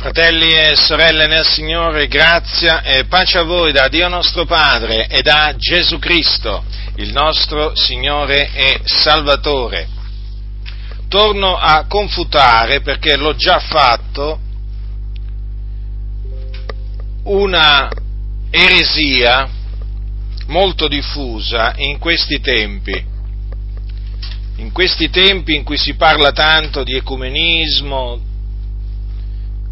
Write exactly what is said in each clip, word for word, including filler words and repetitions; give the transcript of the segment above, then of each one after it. Fratelli e sorelle nel Signore, grazia e pace a voi da Dio nostro Padre e da Gesù Cristo, il nostro Signore e Salvatore. Torno a confutare, perché l'ho già fatto, una eresia molto diffusa in questi tempi, in questi tempi in cui si parla tanto di ecumenismo,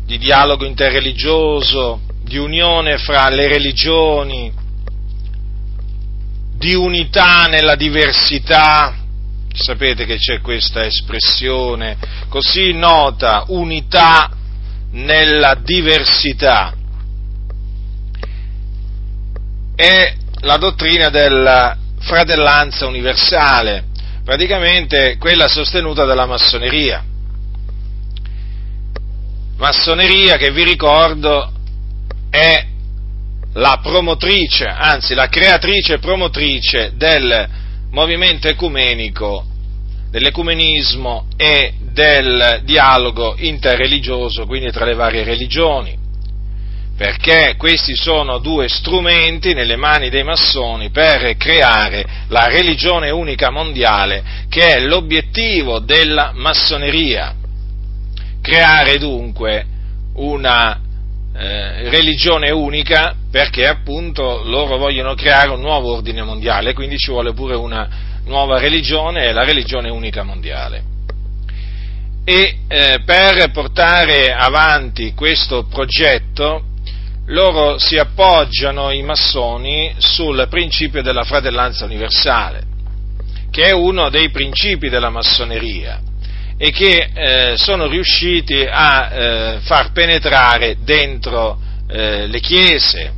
di dialogo interreligioso, di unione fra le religioni, di unità nella diversità. Sapete che c'è questa espressione così nota, unità nella diversità. È la dottrina della fratellanza universale, praticamente quella sostenuta dalla Massoneria. Massoneria che, vi ricordo, è la promotrice, anzi la creatrice e promotrice del movimento ecumenico, dell'ecumenismo e del dialogo interreligioso, quindi tra le varie religioni, perché questi sono due strumenti nelle mani dei massoni per creare la religione unica mondiale, che è l'obiettivo della massoneria. Creare dunque una eh, religione unica, perché appunto loro vogliono creare un nuovo ordine mondiale, quindi ci vuole pure una nuova religione, la religione unica mondiale. E eh, per portare avanti questo progetto loro si appoggiano, i massoni, sul principio della fratellanza universale, che è uno dei principi della massoneria e che eh, sono riusciti a eh, far penetrare dentro eh, le chiese.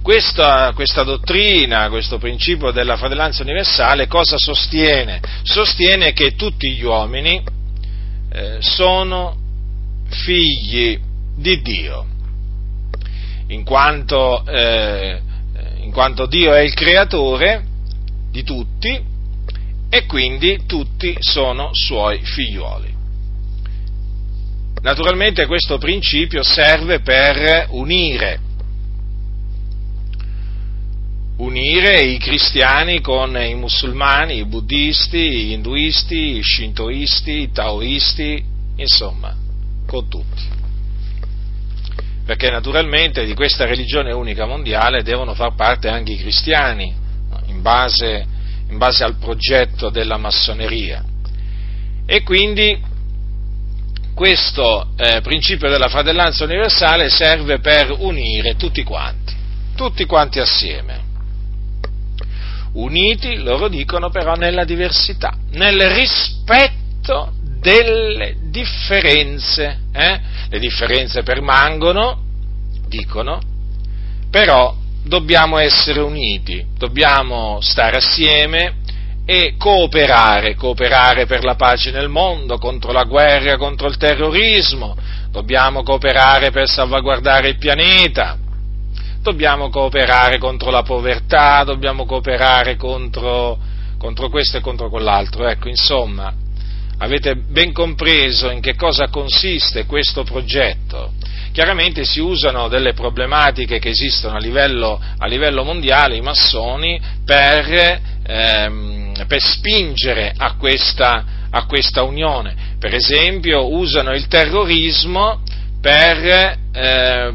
Questa, questa dottrina, questo principio della fratellanza universale, cosa sostiene? Sostiene che tutti gli uomini eh, sono figli di Dio, in quanto, eh, in quanto Dio è il creatore di tutti, e quindi tutti sono suoi figlioli. Naturalmente questo principio serve per unire, unire i cristiani con i musulmani, i buddisti, gli induisti, i shintoisti, i taoisti, insomma, con tutti. Perché naturalmente di questa religione unica mondiale devono far parte anche i cristiani, in base in base al progetto della massoneria. E quindi questo eh, principio della fratellanza universale serve per unire tutti quanti, tutti quanti assieme. Uniti, loro dicono, però nella diversità, nel rispetto delle differenze. Eh? Le differenze permangono, dicono, però dobbiamo essere uniti, dobbiamo stare assieme e cooperare, cooperare per la pace nel mondo, contro la guerra, contro il terrorismo, dobbiamo cooperare per salvaguardare il pianeta, dobbiamo cooperare contro la povertà, dobbiamo cooperare contro, contro questo e contro quell'altro. Ecco, insomma, avete ben compreso in che cosa consiste questo progetto. Chiaramente si usano delle problematiche che esistono a livello, a livello mondiale, i massoni, per, ehm, per spingere a questa, a questa unione. Per esempio usano il terrorismo per, eh,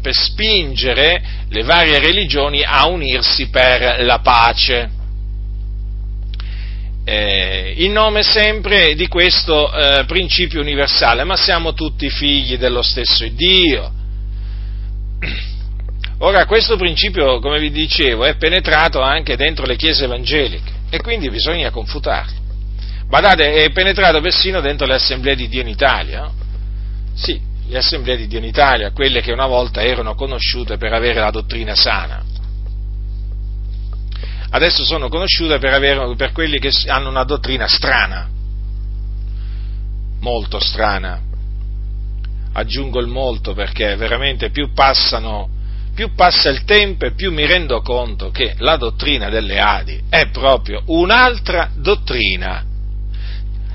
per spingere le varie religioni a unirsi per la pace. Eh, in nome sempre di questo eh, principio universale, ma siamo tutti figli dello stesso Dio. Ora, questo principio, come vi dicevo, è penetrato anche dentro le chiese evangeliche, e quindi bisogna confutarlo. Badate, è penetrato persino dentro le Assemblee di Dio in Italia, no? Sì, le Assemblee di Dio in Italia, quelle che una volta erano conosciute per avere la dottrina sana. Adesso sono conosciute per, avere, per quelli che hanno una dottrina strana, molto strana. Aggiungo il molto, perché veramente più passano, più passa il tempo e più mi rendo conto che la dottrina delle Adi è proprio un'altra dottrina.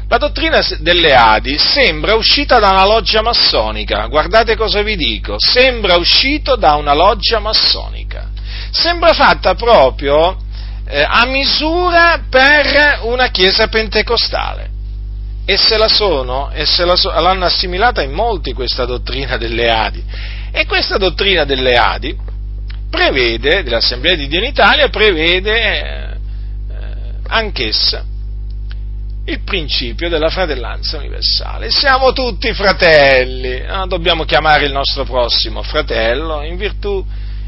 La dottrina delle Adi sembra uscita da una loggia massonica, guardate cosa vi dico, sembra uscito da una loggia massonica, sembra fatta proprio eh, a misura per una chiesa pentecostale. E se la sono, e se la so, l'hanno assimilata in molti questa dottrina delle Adi. E questa dottrina delle Adi prevede, dell'Assemblea di Dio in Italia, prevede eh, anch'essa il principio della fratellanza universale. Siamo tutti fratelli, eh, dobbiamo chiamare il nostro prossimo fratello, in virtù,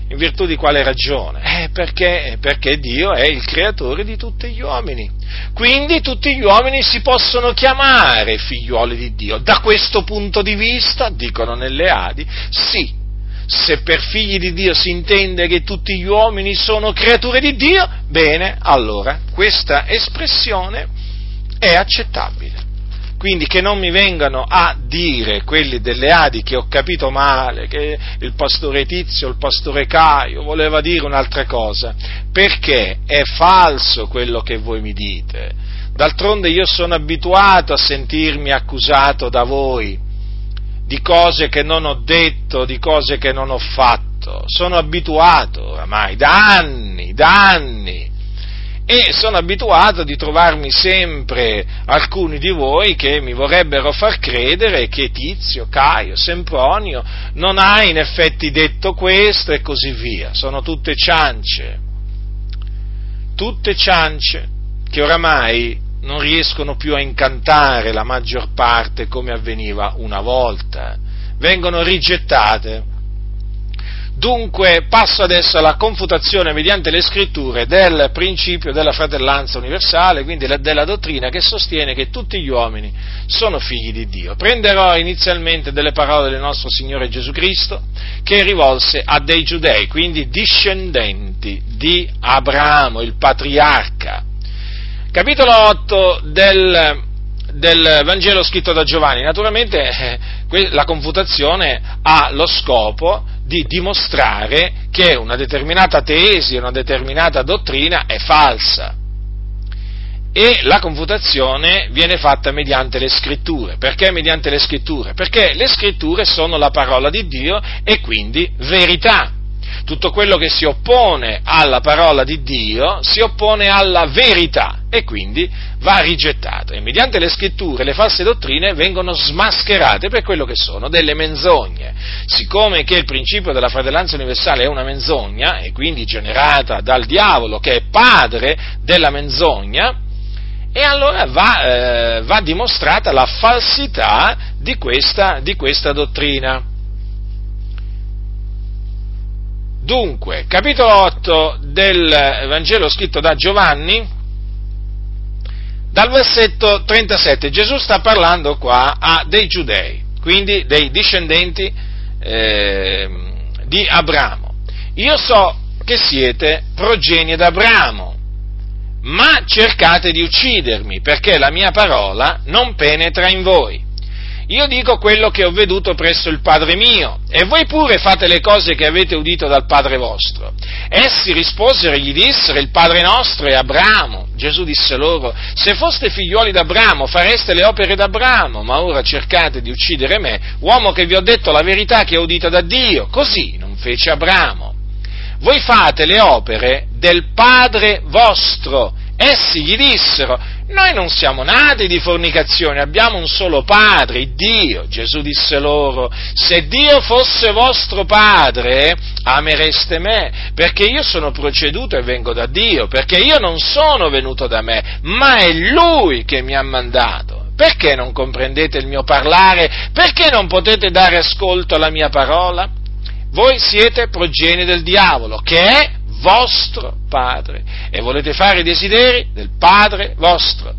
in virtù di quale ragione? Eh, perché, perché Dio è il creatore di tutti gli uomini. Quindi tutti gli uomini si possono chiamare figliuoli di Dio. Da questo punto di vista, dicono nelle Adi, sì, se per figli di Dio si intende che tutti gli uomini sono creature di Dio, bene, allora questa espressione è accettabile. Quindi che non mi vengano a dire quelli delle Adi che ho capito male, che il pastore Tizio, il pastore Caio voleva dire un'altra cosa, perché è falso quello che voi mi dite. D'altronde io sono abituato a sentirmi accusato da voi di cose che non ho detto, di cose che non ho fatto. Sono abituato oramai da anni, da anni. E sono abituato di trovarmi sempre alcuni di voi che mi vorrebbero far credere che Tizio, Caio, Sempronio non ha in effetti detto questo e così via. Sono tutte ciance, tutte ciance che oramai non riescono più a incantare la maggior parte come avveniva una volta, vengono rigettate. Dunque passo adesso alla confutazione mediante le scritture del principio della fratellanza universale, quindi della dottrina che sostiene che tutti gli uomini sono figli di Dio. Prenderò inizialmente delle parole del nostro Signore Gesù Cristo che rivolse a dei giudei, quindi discendenti di Abramo, il patriarca. Capitolo otto del del Vangelo scritto da Giovanni. Naturalmente eh, la confutazione ha lo scopo di dimostrare che una determinata tesi, una determinata dottrina è falsa, e la confutazione viene fatta mediante le scritture. Perché mediante le scritture? Perché le scritture sono la parola di Dio e quindi verità. Tutto quello che si oppone alla parola di Dio si oppone alla verità e quindi va rigettato. E mediante le scritture le false dottrine vengono smascherate per quello che sono, delle menzogne. Siccome che il principio della fratellanza universale è una menzogna e quindi generata dal diavolo che è padre della menzogna, e allora va, eh, va dimostrata la falsità di questa, di questa dottrina. Dunque, capitolo otto del Vangelo scritto da Giovanni, dal versetto trentasette, Gesù sta parlando qua a dei giudei, quindi dei discendenti eh, di Abramo. Io so che siete progenie d'Abramo, ma cercate di uccidermi, perché la mia parola non penetra in voi. Io dico quello che ho veduto presso il Padre mio, e voi pure fate le cose che avete udito dal Padre vostro. Essi risposero e gli dissero: il Padre nostro è Abramo. Gesù disse loro: se foste figliuoli d'Abramo fareste le opere d'Abramo, ma ora cercate di uccidere me, uomo che vi ho detto la verità che ho udita da Dio. Così non fece Abramo. Voi fate le opere del Padre vostro. Essi gli dissero: noi non siamo nati di fornicazione, abbiamo un solo padre, Dio. Gesù disse loro: se Dio fosse vostro padre, amereste me, perché io sono proceduto e vengo da Dio, perché io non sono venuto da me, ma è Lui che mi ha mandato. Perché non comprendete il mio parlare? Perché non potete dare ascolto alla mia parola? Voi siete progenie del diavolo, che è vostro padre, e volete fare i desideri del padre vostro.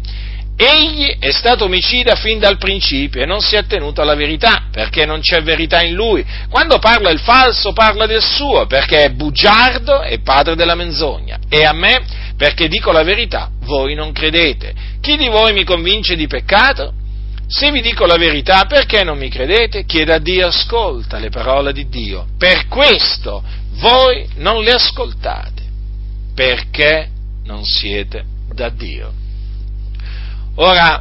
Egli è stato omicida fin dal principio e non si è attenuto alla verità, perché non c'è verità in lui. Quando parla il falso parla del suo, perché è bugiardo e padre della menzogna. E a me, perché dico la verità, voi non credete. Chi di voi mi convince di peccato? Se vi dico la verità, perché non mi credete? Chieda a Dio, ascolta le parole di Dio. Per questo voi non le ascoltate, perché non siete da Dio. Ora,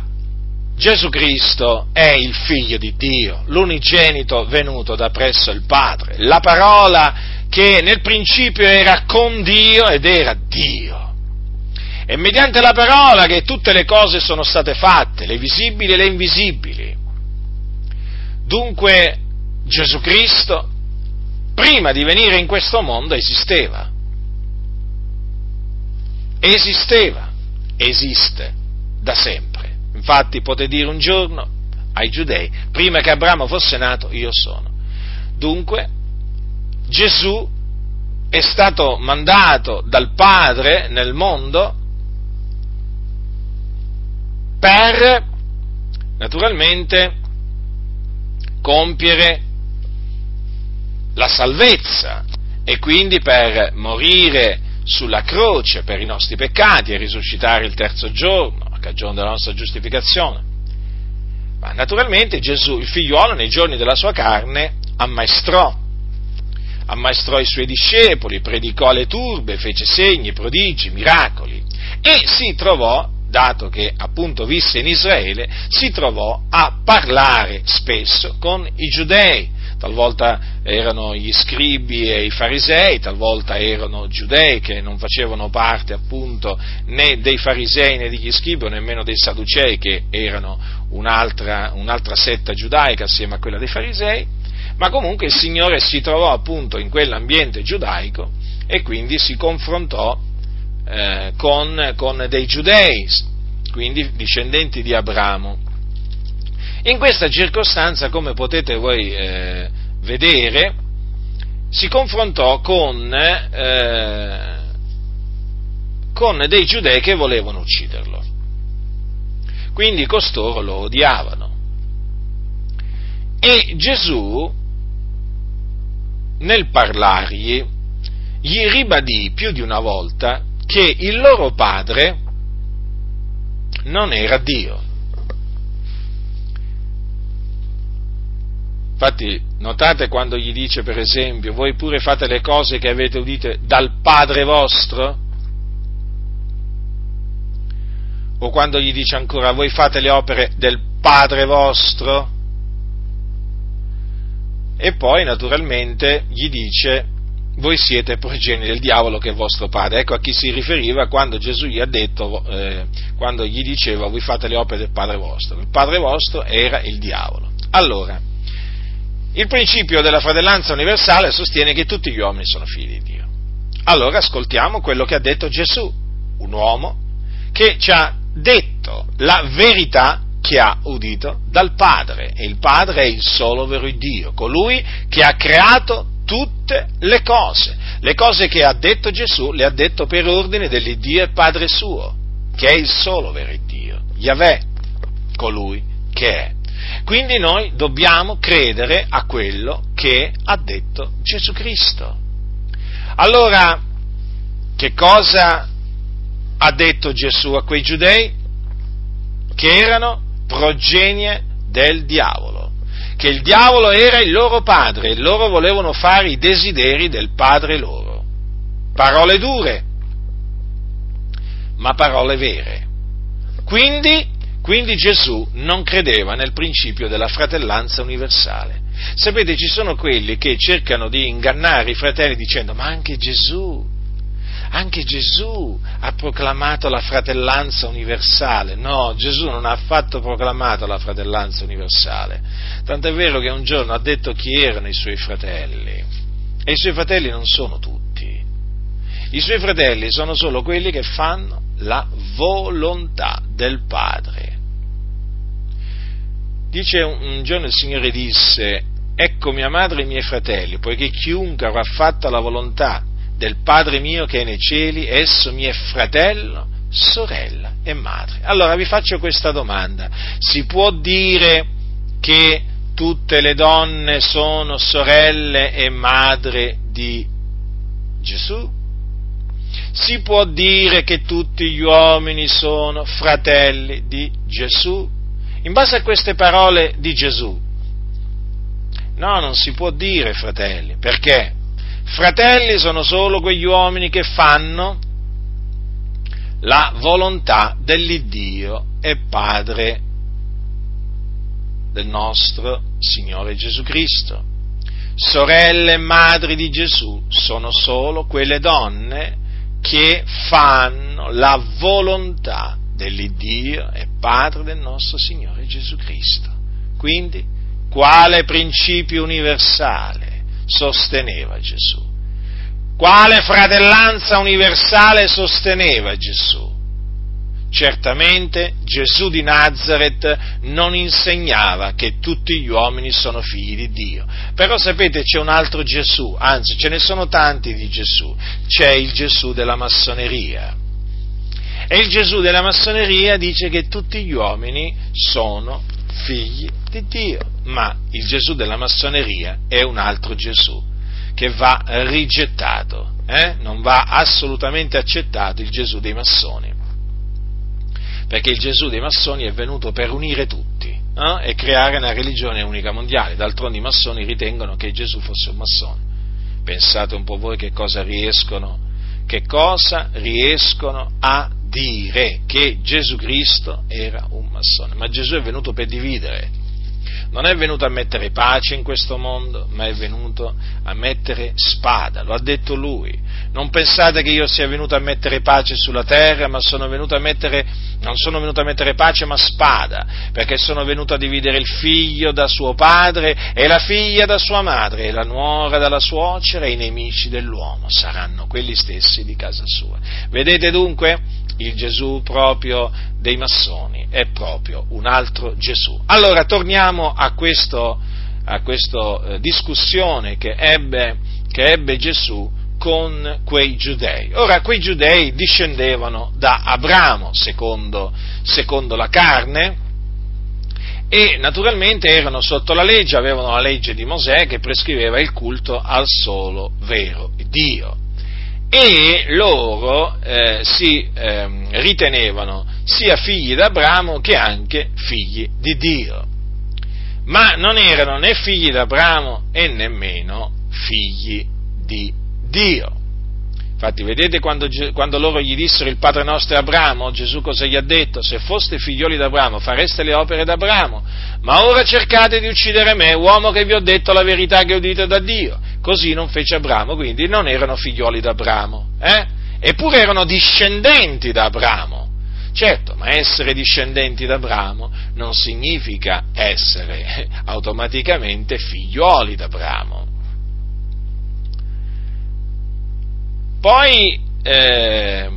Gesù Cristo è il Figlio di Dio, l'unigenito venuto da presso il Padre, la parola che nel principio era con Dio ed era Dio. È mediante la parola che tutte le cose sono state fatte, le visibili e le invisibili. Dunque Gesù Cristo, prima di venire in questo mondo, esisteva. Esisteva, esiste da sempre. Infatti poté dire un giorno ai giudei: prima che Abramo fosse nato, io sono. Dunque Gesù è stato mandato dal Padre nel mondo per, naturalmente, compiere la salvezza e quindi per morire sulla croce per i nostri peccati e risuscitare il terzo giorno, a cagione della nostra giustificazione. Ma naturalmente Gesù, il figliuolo, nei giorni della sua carne, ammaestrò, ammaestrò i suoi discepoli, predicò alle turbe, fece segni, prodigi, miracoli, e si trovò, dato che appunto visse in Israele, si trovò a parlare spesso con i giudei. Talvolta erano gli scribi e i farisei, talvolta erano giudei che non facevano parte appunto né dei farisei né degli scribi o nemmeno dei sadducei, che erano un'altra, un'altra setta giudaica assieme a quella dei farisei, ma comunque il Signore si trovò appunto in quell'ambiente giudaico e quindi si confrontò Eh, con, con dei giudei, quindi discendenti di Abramo. In questa circostanza, come potete voi eh, vedere, si confrontò con, eh, con dei giudei che volevano ucciderlo, quindi costoro lo odiavano. E Gesù, nel parlargli, gli ribadì più di una volta che il loro padre non era Dio. Infatti, notate quando gli dice, per esempio: voi pure fate le cose che avete udite dal padre vostro? O quando gli dice ancora: voi fate le opere del padre vostro? E poi, naturalmente, gli dice: voi siete progenie del diavolo, che è vostro padre. Ecco a chi si riferiva quando Gesù gli ha detto, eh, quando gli diceva: voi fate le opere del padre vostro. Il padre vostro era il diavolo. Allora, il principio della fratellanza universale sostiene che tutti gli uomini sono figli di Dio. Allora ascoltiamo quello che ha detto Gesù, un uomo che ci ha detto la verità che ha udito dal Padre, e il Padre è il solo vero Dio, colui che ha creato tutte le cose. Le cose che ha detto Gesù le ha detto per ordine dell'Iddio e Padre suo, che è il solo vero Dio, Yahweh, colui che è. Quindi noi dobbiamo credere a quello che ha detto Gesù Cristo. Allora, che cosa ha detto Gesù a quei giudei? Che erano progenie del diavolo, che il diavolo era il loro padre, e loro volevano fare i desideri del padre loro. Parole dure, ma parole vere. Quindi, quindi Gesù non credeva nel principio della fratellanza universale. Sapete, ci sono quelli che cercano di ingannare i fratelli dicendo: ma anche Gesù, anche Gesù ha proclamato la fratellanza universale. No, Gesù non ha affatto proclamato la fratellanza universale, tant'è vero che un giorno ha detto chi erano i suoi fratelli, e i suoi fratelli non sono tutti, i suoi fratelli sono solo quelli che fanno la volontà del Padre. Dice, un giorno il Signore disse: ecco mia madre e i miei fratelli, poiché chiunque avrà fatto la volontà del Padre mio che è nei cieli, esso mi è fratello, sorella e madre. Allora vi faccio questa domanda: si può dire che tutte le donne sono sorelle e madre di Gesù? Si può dire che tutti gli uomini sono fratelli di Gesù? In base a queste parole di Gesù, no, non si può dire fratelli, perché fratelli sono solo quegli uomini che fanno la volontà dell'Iddio e Padre del nostro Signore Gesù Cristo. Sorelle madri di Gesù sono solo quelle donne che fanno la volontà dell'Iddio e Padre del nostro Signore Gesù Cristo. Quindi, quale principio universale sosteneva Gesù? Quale fratellanza universale sosteneva Gesù? Certamente Gesù di Nazaret non insegnava che tutti gli uomini sono figli di Dio, però sapete c'è un altro Gesù, anzi ce ne sono tanti di Gesù, c'è il Gesù della Massoneria, e il Gesù della Massoneria dice che tutti gli uomini sono figli di Dio, ma il Gesù della Massoneria è un altro Gesù che va rigettato, eh? Non va assolutamente accettato il Gesù dei massoni, perché il Gesù dei massoni è venuto per unire tutti eh? e creare una religione unica mondiale. D'altronde i massoni ritengono che Gesù fosse un massone. Pensate un po' voi che cosa riescono, che cosa riescono a dire, che Gesù Cristo era un massone. Ma Gesù è venuto per dividere, non è venuto a mettere pace in questo mondo, ma è venuto a mettere spada, lo ha detto lui. Non pensate che io sia venuto a mettere pace sulla terra, ma sono venuto a mettere, non sono venuto a mettere pace ma spada, perché sono venuto a dividere il figlio da suo padre e la figlia da sua madre e la nuora dalla suocera, e i nemici dell'uomo saranno quelli stessi di casa sua. Vedete dunque? Il Gesù proprio dei massoni è proprio un altro Gesù. Allora torniamo a questo, a questo eh, discussione che ebbe, che ebbe Gesù con quei giudei. Ora, quei giudei discendevano da Abramo secondo, secondo la carne, e naturalmente erano sotto la legge, avevano la legge di Mosè che prescriveva il culto al solo vero Dio. E loro eh, si eh, ritenevano sia figli d'Abramo che anche figli di Dio, ma non erano né figli d'Abramo e nemmeno figli di Dio. Infatti vedete quando, quando loro gli dissero il Padre nostro è Abramo, Gesù cosa gli ha detto? Se foste figlioli d'Abramo fareste le opere d'Abramo, ma ora cercate di uccidere me, uomo che vi ho detto la verità che ho udito da Dio. Così non fece Abramo, quindi non erano figlioli d'Abramo, eh? Eppure erano discendenti da Abramo. Certo, ma essere discendenti da Abramo non significa essere automaticamente figlioli d'Abramo. Poi eh,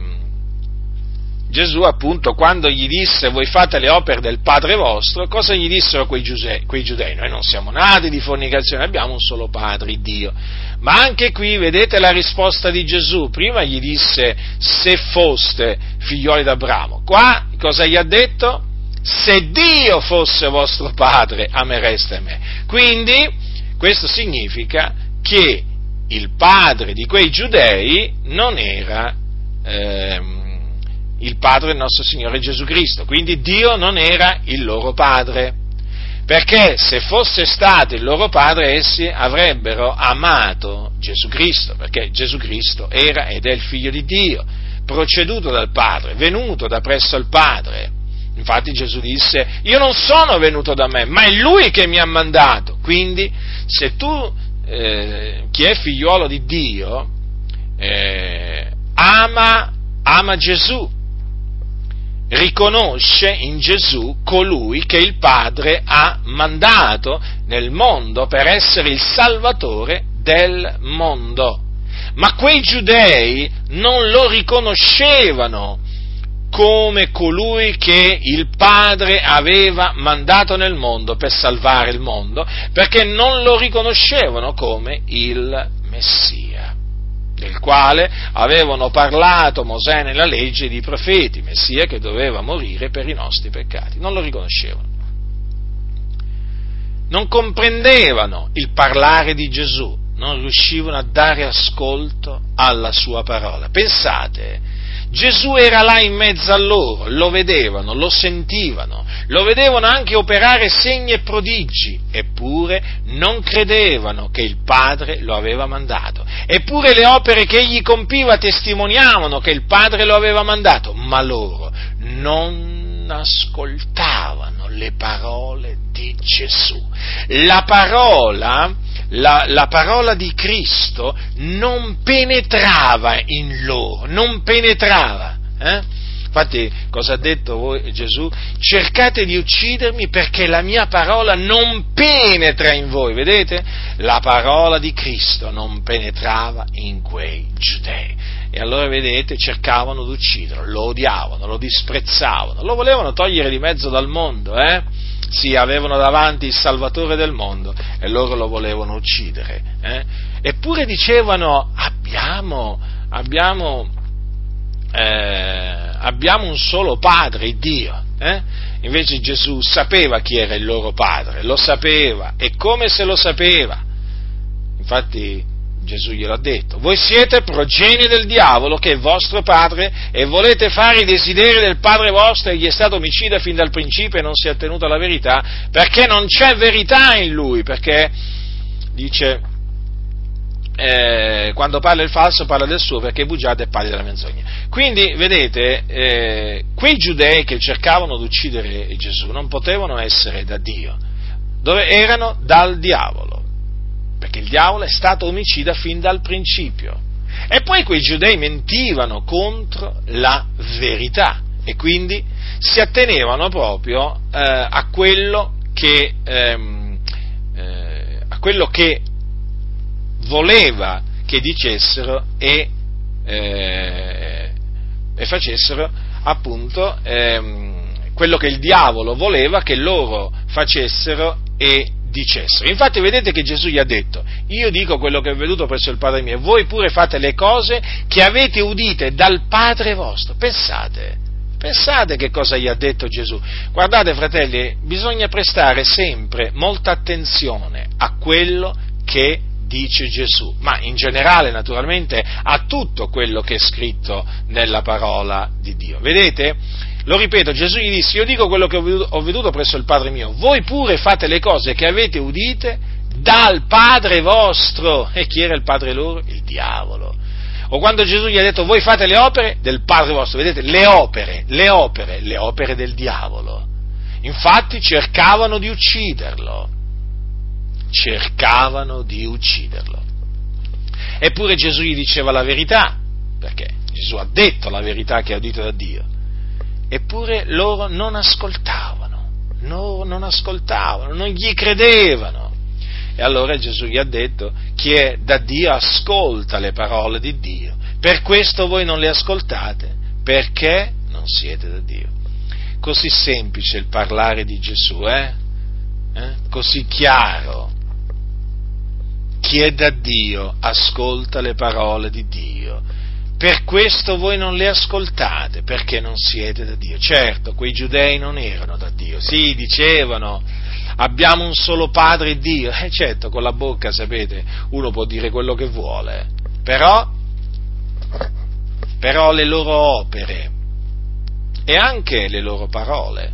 Gesù appunto quando gli disse voi fate le opere del Padre vostro, cosa gli dissero quei, giuse- quei giudei? Noi non siamo nati di fornicazione, abbiamo un solo Padre, Dio. Ma anche qui vedete la risposta di Gesù, prima gli disse se foste figlioli d'Abramo, qua cosa gli ha detto? Se Dio fosse vostro Padre amereste me. Quindi questo significa che il padre di quei giudei non era ehm, il padre del nostro Signore Gesù Cristo, quindi Dio non era il loro padre, perché se fosse stato il loro padre essi avrebbero amato Gesù Cristo, perché Gesù Cristo era ed è il figlio di Dio, proceduto dal Padre, venuto da presso il Padre. Infatti Gesù disse, io non sono venuto da me, ma è Lui che mi ha mandato. Quindi se tu Eh, chi è figliuolo di Dio eh, ama, ama Gesù, riconosce in Gesù colui che il Padre ha mandato nel mondo per essere il Salvatore del mondo. Ma quei giudei non lo riconoscevano come colui che il Padre aveva mandato nel mondo per salvare il mondo, perché non lo riconoscevano come il Messia, del quale avevano parlato Mosè nella legge dei profeti, Messia che doveva morire per i nostri peccati. Non lo riconoscevano. Non comprendevano il parlare di Gesù, non riuscivano a dare ascolto alla sua parola. Pensate, Gesù era là in mezzo a loro, lo vedevano, lo sentivano, lo vedevano anche operare segni e prodigi, eppure non credevano che il Padre lo aveva mandato, eppure le opere che egli compiva testimoniavano che il Padre lo aveva mandato, ma loro non ascoltavano le parole di Gesù. La parola, la, la parola di Cristo non penetrava in loro, non penetrava. Eh? Infatti, cosa ha detto voi, Gesù? Cercate di uccidermi perché la mia parola non penetra in voi, vedete? La parola di Cristo non penetrava in quei giudei. E allora, vedete, cercavano di ucciderlo, lo odiavano, lo disprezzavano, lo volevano togliere di mezzo dal mondo, eh? Sì, avevano davanti il Salvatore del mondo e loro lo volevano uccidere, eh? Eppure dicevano, abbiamo, abbiamo... Eh, abbiamo un solo padre, Dio, eh? Invece Gesù sapeva chi era il loro padre, lo sapeva, e come se lo sapeva. Infatti Gesù glielo ha detto: voi siete progenie del diavolo, che è vostro padre, e volete fare i desideri del padre vostro, egli è stato omicida fin dal principio e non si è attenuto alla verità, perché non c'è verità in lui, perché dice... Eh, quando parla il falso parla del suo, perché è bugiardo e parla della menzogna. Quindi vedete, eh, quei giudei che cercavano di uccidere Gesù non potevano essere da Dio, dove erano dal diavolo, perché il diavolo è stato omicida fin dal principio. E poi quei giudei mentivano contro la verità e quindi si attenevano proprio eh, a quello che ehm, eh, a quello che voleva che dicessero e, eh, e facessero, appunto, eh, quello che il diavolo voleva che loro facessero e dicessero. Infatti vedete che Gesù gli ha detto: io dico quello che ho veduto presso il Padre mio, voi pure fate le cose che avete udite dal Padre vostro. Pensate, pensate che cosa gli ha detto Gesù. Guardate, fratelli, bisogna prestare sempre molta attenzione a quello che dice Gesù, ma in generale naturalmente a tutto quello che è scritto nella parola di Dio. Vedete? Lo ripeto, Gesù gli disse: io dico quello che ho veduto presso il Padre mio, voi pure fate le cose che avete udite dal Padre vostro. E chi era il Padre loro? Il diavolo. O quando Gesù gli ha detto: voi fate le opere del Padre vostro, vedete? Le opere, le opere, le opere del diavolo. Infatti cercavano di ucciderlo. cercavano di ucciderlo. Eppure Gesù gli diceva la verità, perché Gesù ha detto la verità che ha udito da Dio. Eppure loro non ascoltavano, no, non ascoltavano, non gli credevano. E allora Gesù gli ha detto: chi è da Dio ascolta le parole di Dio. Per questo voi non le ascoltate, perché non siete da Dio. Così semplice il parlare di Gesù, eh? eh? Così chiaro. Chi è da Dio ascolta le parole di Dio. Per questo voi non le ascoltate, perché non siete da Dio. Certo, quei giudei non erano da Dio. Sì, dicevano: abbiamo un solo padre, Dio. E eh, certo, con la bocca, sapete, uno può dire quello che vuole. Però, però le loro opere e anche le loro parole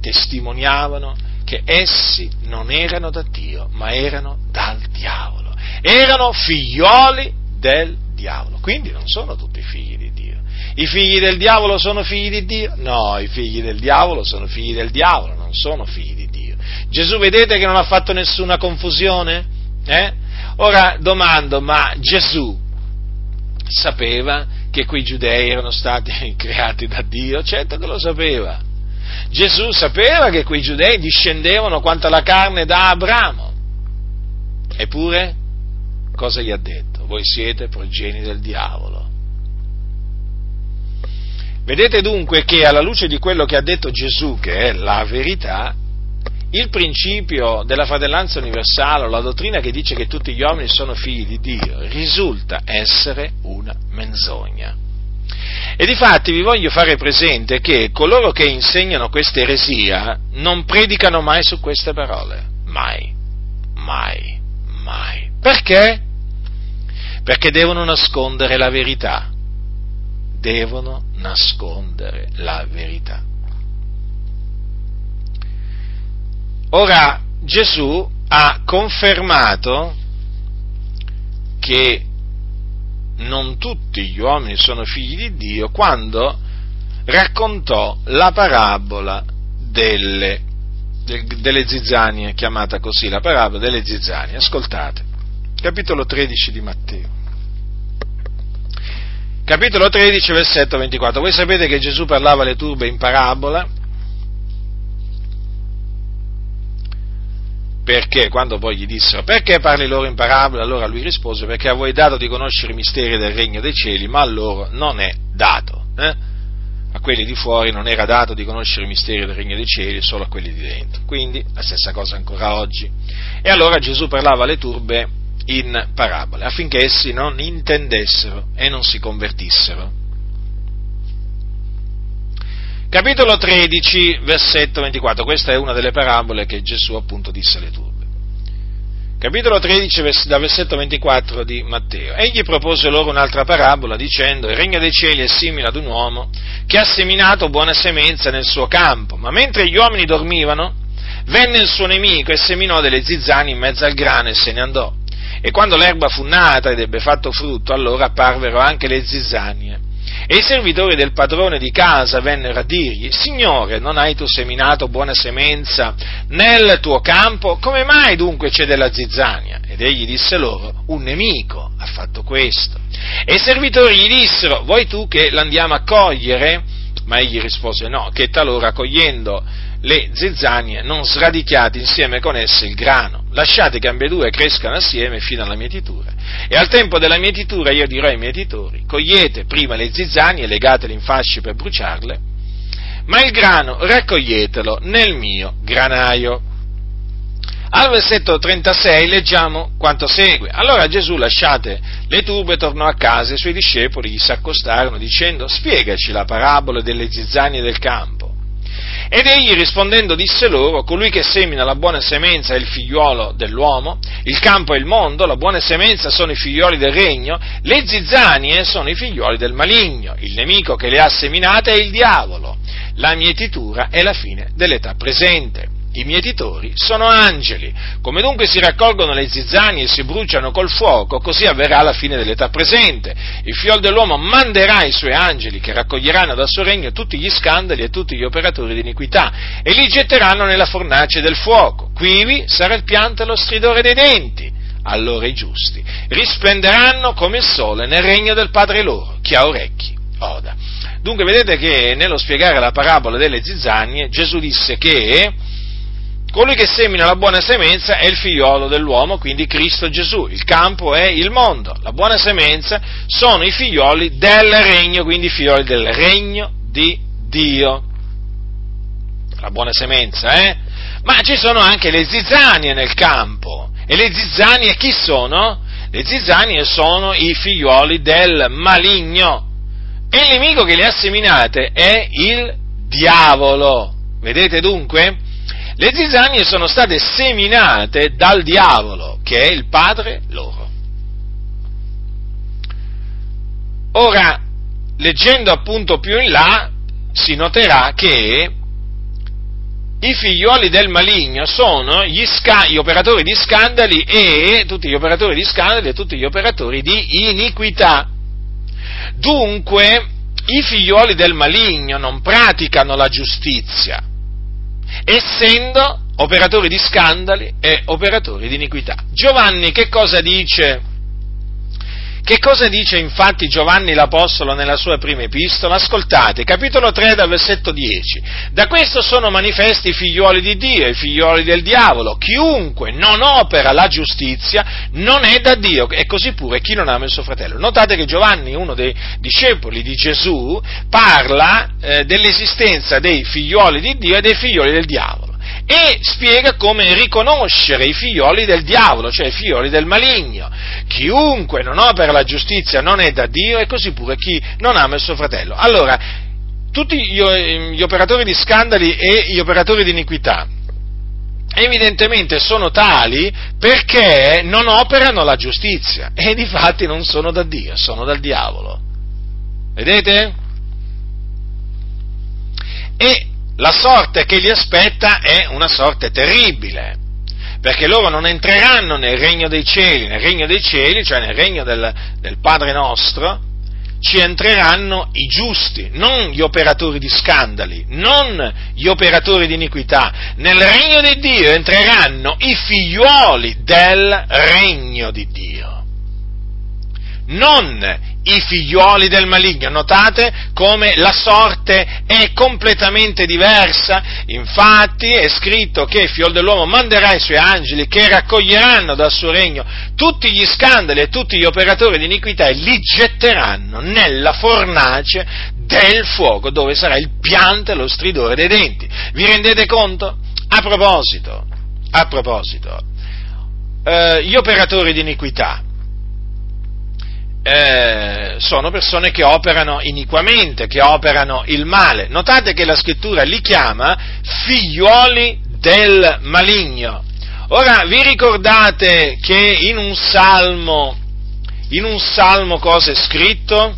testimoniavano che essi non erano da Dio, ma erano dal diavolo, erano figlioli del diavolo. Quindi non sono tutti figli di Dio. I figli del diavolo sono figli di Dio? No, i figli del diavolo sono figli del diavolo, non sono figli di Dio. Gesù, vedete che non ha fatto nessuna confusione? Eh? Ora domando, ma Gesù sapeva che quei giudei erano stati creati da Dio? Certo che lo sapeva. Gesù sapeva che quei giudei discendevano quanto alla carne da Abramo. Eppure, cosa gli ha detto? Voi siete progenie del diavolo. Vedete dunque che, alla luce di quello che ha detto Gesù, che è la verità, il principio della fratellanza universale, o la dottrina che dice che tutti gli uomini sono figli di Dio, risulta essere una menzogna. E difatti vi voglio fare presente che coloro che insegnano questa eresia non predicano mai su queste parole, mai, mai, mai. Perché? Perché devono nascondere la verità, devono nascondere la verità. Ora, Gesù ha confermato che non tutti gli uomini sono figli di Dio quando raccontò la parabola delle delle zizzanie, chiamata così la parabola delle zizzanie. Ascoltate, capitolo tredici di Matteo. Capitolo tredici, versetto ventiquattro. Voi sapete che Gesù parlava alle turbe in parabola, perché quando poi gli dissero: perché parli loro in parabola? Allora lui rispose: perché a voi è dato di conoscere i misteri del regno dei cieli, ma a loro non è dato. Eh? A quelli di fuori non era dato di conoscere i misteri del regno dei cieli, solo a quelli di dentro. Quindi la stessa cosa ancora oggi. E allora Gesù parlava alle turbe in parabole, affinché essi non intendessero e non si convertissero. Capitolo tredici, versetto ventiquattro. Questa è una delle parabole che Gesù appunto disse alle turbe. Capitolo tredici, da versetto ventiquattro di Matteo. Egli propose loro un'altra parabola, dicendo: il regno dei cieli è simile ad un uomo che ha seminato buona semenza nel suo campo, ma mentre gli uomini dormivano, venne il suo nemico e seminò delle zizzanie in mezzo al grano e se ne andò. E quando l'erba fu nata ed ebbe fatto frutto, allora apparvero anche le zizzanie. E i servitori del padrone di casa vennero a dirgli: Signore, non hai tu seminato buona semenza nel tuo campo? Come mai dunque c'è della zizzania? Ed egli disse loro: un nemico ha fatto questo. E i servitori gli dissero: vuoi tu che l'andiamo a cogliere? Ma egli rispose: no, che talora cogliendo le zizzanie non sradichiate insieme con esse il grano, lasciate che ambedue crescano assieme fino alla mietitura, e al tempo della mietitura io dirò ai mietitori: cogliete prima le zizzanie e legatele in fasci per bruciarle, ma il grano raccoglietelo nel mio granaio. Al versetto trentasei leggiamo quanto segue. Allora Gesù, lasciate le turbe, tornò a casa e i suoi discepoli gli s'accostarono dicendo: spiegaci la parabola delle zizzanie del campo. Ed egli rispondendo disse loro: colui che semina la buona semenza è il figliuolo dell'uomo, il campo è il mondo, la buona semenza sono i figlioli del regno, le zizzanie sono i figlioli del maligno, il nemico che le ha seminate è il diavolo, la mietitura è la fine dell'età presente. I mietitori sono angeli. Come dunque si raccolgono le zizzanie e si bruciano col fuoco, così avverrà la fine dell'età presente. Il figlio dell'uomo manderà i suoi angeli, che raccoglieranno dal suo regno tutti gli scandali e tutti gli operatori di iniquità, e li getteranno nella fornace del fuoco. Quivi sarà il pianto e lo stridore dei denti. Allora i giusti risplenderanno come il sole nel regno del Padre loro. Chi ha orecchi, oda. Dunque vedete che nello spiegare la parabola delle zizzanie, Gesù disse che colui che semina la buona semenza è il figliolo dell'uomo, quindi Cristo Gesù. Il campo è il mondo. La buona semenza sono i figlioli del regno, quindi i figlioli del regno di Dio. La buona semenza, eh? Ma ci sono anche le zizzanie nel campo. E le zizzanie chi sono? Le zizzanie sono i figlioli del maligno. E il nemico che le ha seminate è il diavolo. Vedete dunque? Le zizzanie sono state seminate dal diavolo, che è il padre loro. Ora, leggendo appunto più in là, si noterà che i figlioli del maligno sono gli, sca- gli operatori di scandali e tutti gli operatori di scandali e tutti gli operatori di iniquità. Dunque, i figlioli del maligno non praticano la giustizia, essendo operatori di scandali e operatori di iniquità. Giovanni che cosa dice? Che cosa dice infatti Giovanni l'Apostolo nella sua prima epistola? Ascoltate, capitolo tre dal versetto dieci. Da questo sono manifesti i figlioli di Dio e i figlioli del diavolo. Chiunque non opera la giustizia non è da Dio, e così pure chi non ama il suo fratello. Notate che Giovanni, uno dei discepoli di Gesù, parla eh, dell'esistenza dei figlioli di Dio e dei figlioli del diavolo, e spiega come riconoscere i figlioli del diavolo, cioè i figlioli del maligno. Chiunque non opera la giustizia non è da Dio, e così pure chi non ama il suo fratello. Allora, tutti gli operatori di scandali e gli operatori di iniquità evidentemente sono tali perché non operano la giustizia, e difatti non sono da Dio, sono dal diavolo. Vedete? E la sorte che li aspetta è una sorte terribile, perché loro non entreranno nel regno dei cieli, nel regno dei cieli, cioè nel regno del, del Padre nostro, ci entreranno i giusti, non gli operatori di scandali, non gli operatori di iniquità. Nel regno di Dio entreranno i figliuoli del regno di Dio, non i figliuoli del maligno. Notate come la sorte è completamente diversa. Infatti è scritto che il figlio dell'uomo manderà i suoi angeli che raccoglieranno dal suo regno tutti gli scandali e tutti gli operatori di iniquità e li getteranno nella fornace del fuoco, dove sarà il pianto e lo stridore dei denti. Vi rendete conto? A proposito, a proposito, eh, gli operatori di iniquità Eh, sono persone che operano iniquamente, che operano il male. Notate che la scrittura li chiama figliuoli del maligno. Ora, vi ricordate che in un salmo, in un salmo cosa è scritto?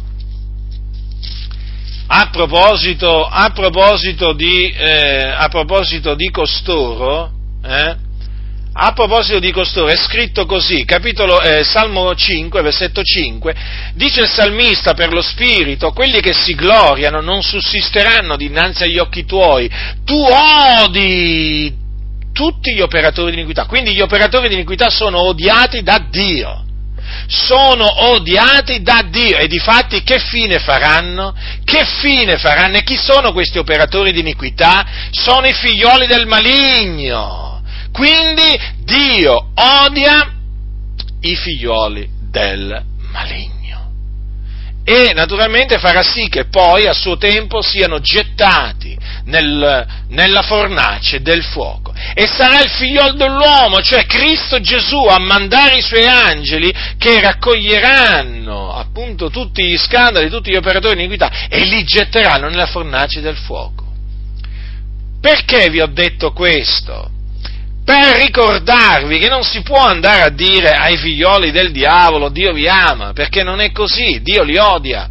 A proposito, a proposito di, eh, a proposito di costoro, eh? A proposito di costoro è scritto così, capitolo, eh, Salmo cinque, versetto cinque, dice il salmista per lo spirito: quelli che si gloriano non sussisteranno dinanzi agli occhi tuoi, tu odi tutti gli operatori di iniquità. Quindi gli operatori di iniquità sono odiati da Dio, sono odiati da Dio, e difatti che fine faranno? Che fine faranno? E chi sono questi operatori di iniquità? Sono i figlioli del maligno. Quindi Dio odia i figlioli del maligno e naturalmente farà sì che poi a suo tempo siano gettati nel, nella fornace del fuoco. E sarà il figliol dell'uomo, cioè Cristo Gesù, a mandare i suoi angeli che raccoglieranno appunto tutti gli scandali, tutti gli operatori di iniquità e li getteranno nella fornace del fuoco. Perché vi ho detto questo? Per ricordarvi che non si può andare a dire ai figlioli del diavolo Dio vi ama, perché non è così, Dio li odia.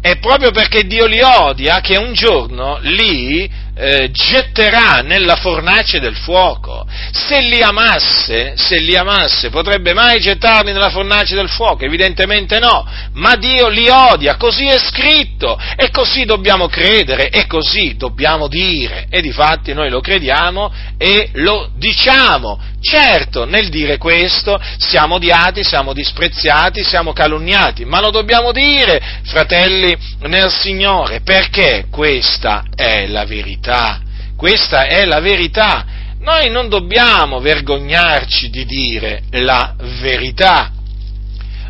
È proprio perché Dio li odia che un giorno li eh, getterà nella fornace del fuoco. Se li amasse, se li amasse, potrebbe mai gettarli nella fornace del fuoco? Evidentemente no, ma Dio li odia, così è scritto, e così dobbiamo credere, e così dobbiamo dire, e difatti noi lo crediamo e lo diciamo. Certo, nel dire questo siamo odiati, siamo disprezzati, siamo calunniati, ma lo dobbiamo dire, fratelli nel Signore, perché questa è la verità, questa è la verità. Noi non dobbiamo vergognarci di dire la verità.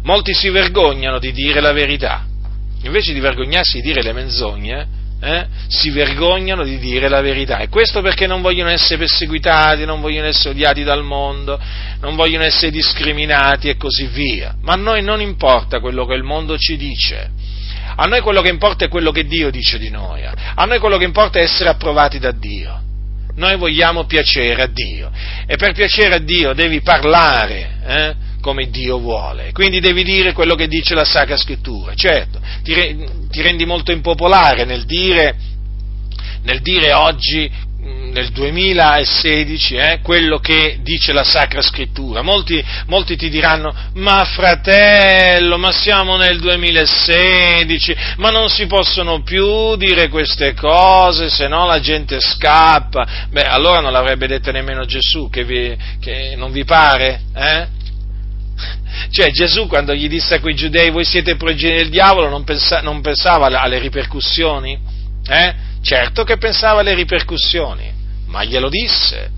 Molti si vergognano di dire la verità, invece di vergognarsi di dire le menzogne, eh, si vergognano di dire la verità. E questo perché non vogliono essere perseguitati, non vogliono essere odiati dal mondo, non vogliono essere discriminati e così via. Ma a noi non importa quello che il mondo ci dice. A noi quello che importa è quello che Dio dice di noi. A noi quello che importa è essere approvati da Dio. Noi vogliamo piacere a Dio, e per piacere a Dio devi parlare eh, come Dio vuole, quindi devi dire quello che dice la Sacra Scrittura. Certo, ti, re, ti rendi molto impopolare nel dire, nel dire oggi, nel duemilasedici, eh, quello che dice la Sacra Scrittura. Molti, molti ti diranno: ma fratello, ma siamo nel duemilasedici, ma non si possono più dire queste cose, se no la gente scappa. Beh, allora non l'avrebbe detta nemmeno Gesù, che, vi, che non vi pare? Eh? Cioè, Gesù, quando gli disse a quei giudei: voi siete progenie del diavolo, non, pensa, non pensava alle ripercussioni? Eh? Certo che pensava alle ripercussioni, ma glielo disse.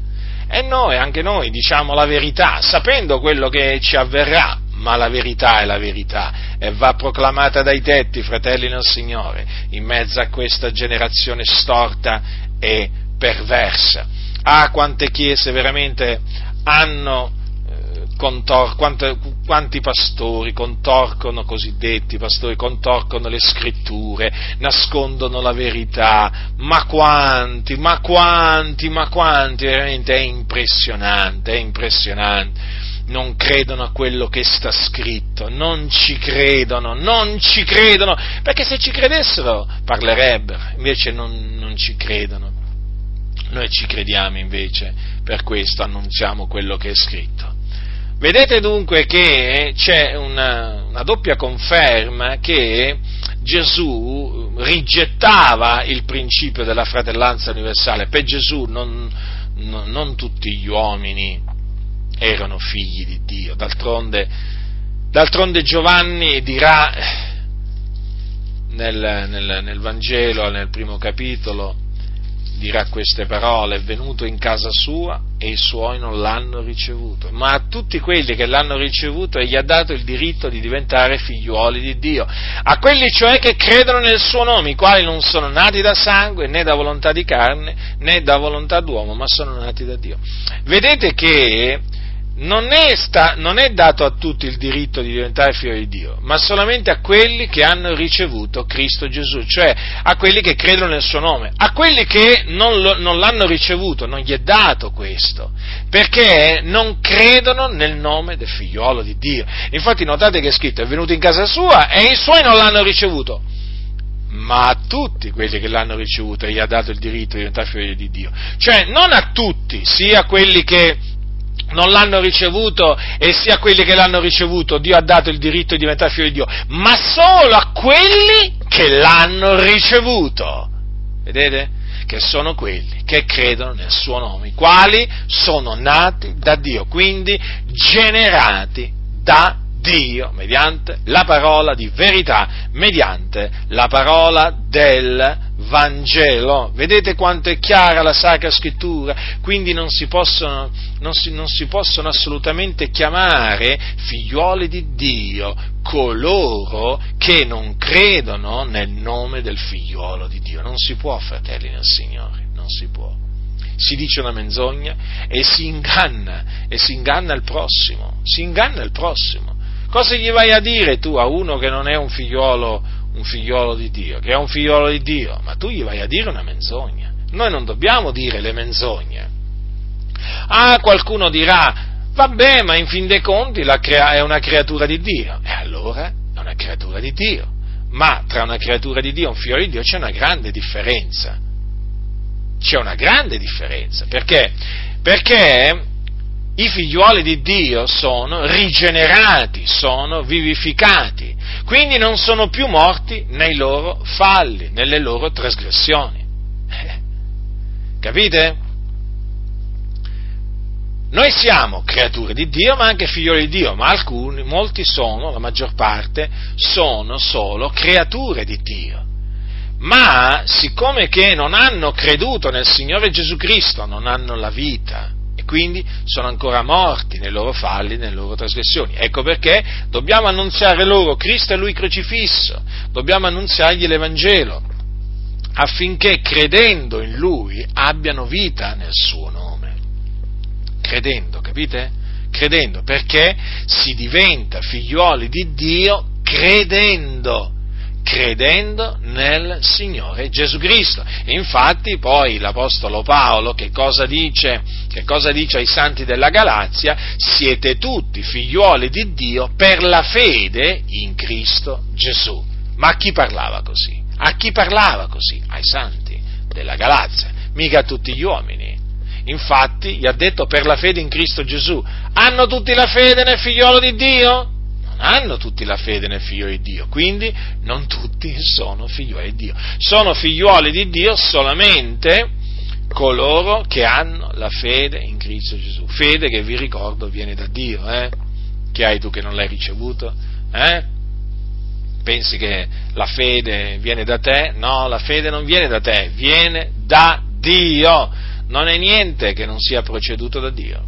E noi, anche noi, diciamo la verità, sapendo quello che ci avverrà, ma la verità è la verità e va proclamata dai tetti, fratelli nel Signore, in mezzo a questa generazione storta e perversa. Ah, quante chiese veramente hanno Contor, quanti, quanti pastori contorcono, cosiddetti pastori contorcono le scritture, nascondono la verità, ma quanti, ma quanti, ma quanti, veramente è impressionante, è impressionante. Non credono a quello che sta scritto, non ci credono, non ci credono, perché se ci credessero parlerebbero, invece non, non ci credono. Noi ci crediamo invece, per questo annunziamo quello che è scritto. Vedete dunque che c'è una, una doppia conferma che Gesù rigettava il principio della fratellanza universale. Per Gesù non, non, non tutti gli uomini erano figli di Dio. D'altronde, d'altronde Giovanni dirà nel, nel, nel Vangelo, nel primo capitolo, dirà queste parole: è venuto in casa sua e i suoi non l'hanno ricevuto, ma a tutti quelli che l'hanno ricevuto egli ha dato il diritto di diventare figliuoli di Dio, a quelli cioè che credono nel suo nome, i quali non sono nati da sangue, né da volontà di carne, né da volontà d'uomo, ma sono nati da Dio. Vedete che non è, sta, non è dato a tutti il diritto di diventare figlio di Dio, ma solamente a quelli che hanno ricevuto Cristo Gesù, cioè a quelli che credono nel suo nome. A quelli che non, lo, non l'hanno ricevuto non gli è dato questo, perché non credono nel nome del figliolo di Dio. Infatti notate che è scritto: è venuto in casa sua e i suoi non l'hanno ricevuto, ma a tutti quelli che l'hanno ricevuto e gli ha dato il diritto di diventare figlio di Dio. Cioè non a tutti, sia a quelli che non l'hanno ricevuto e sia quelli che l'hanno ricevuto Dio ha dato il diritto di diventare figlio di Dio, ma solo a quelli che l'hanno ricevuto, vedete? Che sono quelli che credono nel suo nome, i quali sono nati da Dio, quindi generati da Dio mediante la parola di verità, mediante la parola del Vangelo. Vedete quanto è chiara la Sacra Scrittura? Quindi non si possono, non si, non si possono assolutamente chiamare figlioli di Dio coloro che non credono nel nome del figliolo di Dio. Non si può, fratelli nel Signore, non si può. Si dice una menzogna e si inganna, e si inganna il prossimo, si inganna il prossimo. Cosa gli vai a dire tu a uno che non è un figliolo, un figliolo di Dio, che è un figliolo di Dio? Ma tu gli vai a dire una menzogna. Noi non dobbiamo dire le menzogne. Ah, qualcuno dirà: vabbè, ma in fin dei conti la crea- è una creatura di Dio. E allora è una creatura di Dio. Ma tra una creatura di Dio e un figliolo di Dio c'è una grande differenza. C'è una grande differenza. Perché? Perché i figliuoli di Dio sono rigenerati, sono vivificati, quindi non sono più morti nei loro falli, nelle loro trasgressioni. Eh, capite? Noi siamo creature di Dio, ma anche figlioli di Dio, ma alcuni, molti sono, la maggior parte, sono solo creature di Dio. Ma siccome che non hanno creduto nel Signore Gesù Cristo, non hanno la vita, e quindi sono ancora morti nei loro falli, nelle loro trasgressioni. Ecco perché dobbiamo annunziare loro Cristo e Lui crocifisso, dobbiamo annunziargli l'Evangelo, affinché credendo in Lui abbiano vita nel Suo nome. Credendo, capite? Credendo, perché si diventa figlioli di Dio credendo. credendo nel Signore Gesù Cristo. Infatti poi l'Apostolo Paolo che cosa dice? Che cosa dice ai santi della Galazia? Siete tutti figliuoli di Dio per la fede in Cristo Gesù. Ma a chi parlava così? A chi parlava così? Ai santi della Galazia, mica a tutti gli uomini. Infatti gli ha detto per la fede in Cristo Gesù. Hanno tutti la fede nel figliolo di Dio? Hanno tutti la fede nel figlio di Dio, quindi non tutti sono figlioli di Dio. Sono figlioli di Dio solamente coloro che hanno la fede in Cristo Gesù. Fede che, vi ricordo, viene da Dio, eh? Che hai tu che non l'hai ricevuto? Eh? Pensi che la fede viene da te? No, la fede non viene da te, viene da Dio. Non è niente che non sia proceduto da Dio.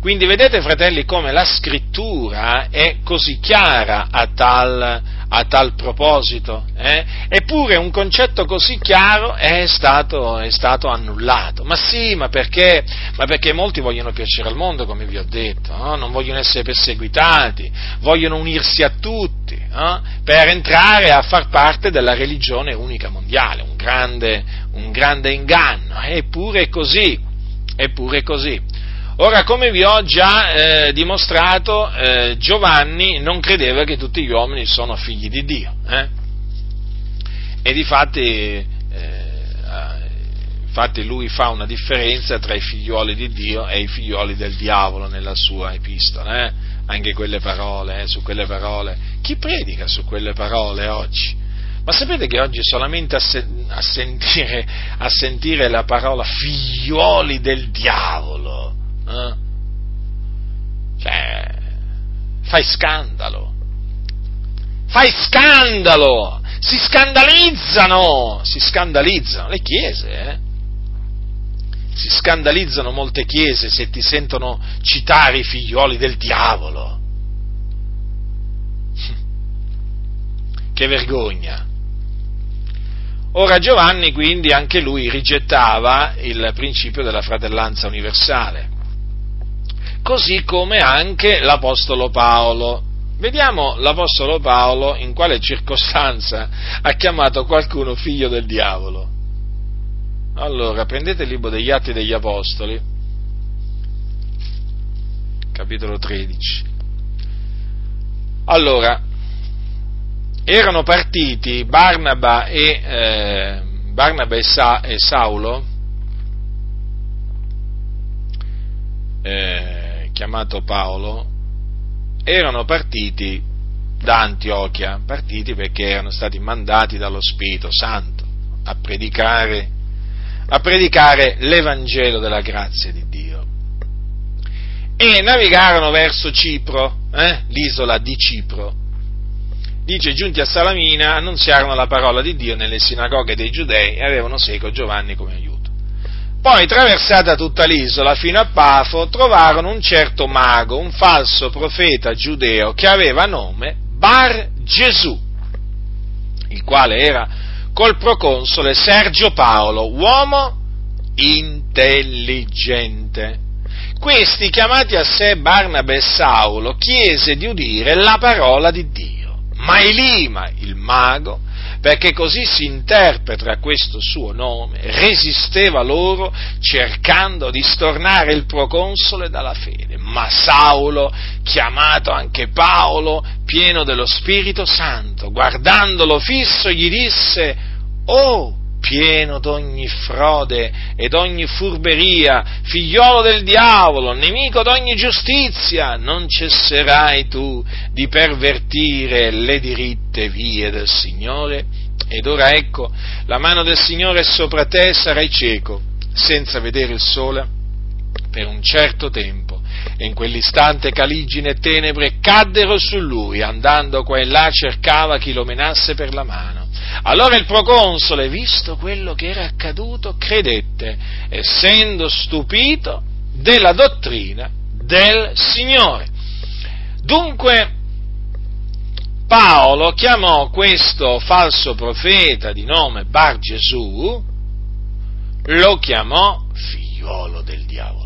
Quindi vedete, fratelli, come la Scrittura è così chiara a tal, a tal proposito, eh? Eppure un concetto così chiaro è stato, è stato annullato. Ma sì, ma perché? Ma perché molti vogliono piacere al mondo, come vi ho detto, no? Non vogliono essere perseguitati, vogliono unirsi a tutti, no? Per entrare a far parte della religione unica mondiale, un grande, un grande inganno, eppure è così, eppure è così. Ora, come vi ho già eh, dimostrato, eh, Giovanni non credeva che tutti gli uomini sono figli di Dio, eh? E difatti eh, Infatti lui fa una differenza tra i figlioli di Dio e i figlioli del diavolo nella sua epistola, eh? Anche quelle parole, eh? Su quelle parole, chi predica su quelle parole oggi? Ma sapete che oggi solamente a, se- a, sentire, a sentire la parola figlioli del diavolo, eh? Cioè, fai scandalo, fai scandalo, si scandalizzano, si scandalizzano le chiese, eh? Si scandalizzano molte chiese se ti sentono citare i figlioli del diavolo. Che vergogna! Ora Giovanni quindi anche lui rigettava il principio della fratellanza universale, così come anche l'Apostolo Paolo. Vediamo l'Apostolo Paolo in quale circostanza ha chiamato qualcuno figlio del diavolo. Allora, prendete il libro degli Atti degli Apostoli, capitolo tredici. Allora, erano partiti Barnaba e, eh, Barnaba e, Sa- e Saulo, eh, chiamato Paolo, erano partiti da Antiochia, partiti perché erano stati mandati dallo Spirito Santo a predicare, a predicare l'Evangelo della grazia di Dio. E navigarono verso Cipro, eh, l'isola di Cipro. Dice, giunti a Salamina, annunziarono la parola di Dio nelle sinagoghe dei Giudei e avevano seco Giovanni come aiuto. Poi, traversata tutta l'isola fino a Pafo, trovarono un certo mago, un falso profeta giudeo che aveva nome Bar Gesù, il quale era col proconsole Sergio Paolo, uomo intelligente. Questi, chiamati a sé Barnaba e Saulo, chiese di udire la parola di Dio, ma Elima, il mago, perché così si interpreta questo suo nome, resisteva loro cercando di stornare il proconsole dalla fede. Ma Saulo, chiamato anche Paolo, pieno dello Spirito Santo, guardandolo fisso, gli disse: «Oh, pieno d'ogni frode ed ogni furberia, figliolo del diavolo, nemico d'ogni giustizia, non cesserai tu di pervertire le diritte vie del Signore? Ed ora ecco, la mano del Signore è sopra te, sarai cieco, senza vedere il sole per un certo tempo». E in quell'istante caligine e tenebre caddero su lui, andando qua e là cercava chi lo menasse per la mano. Allora il proconsole, visto quello che era accaduto, credette, essendo stupito della dottrina del Signore. Dunque Paolo chiamò questo falso profeta di nome Bar Gesù, lo chiamò figliolo del diavolo.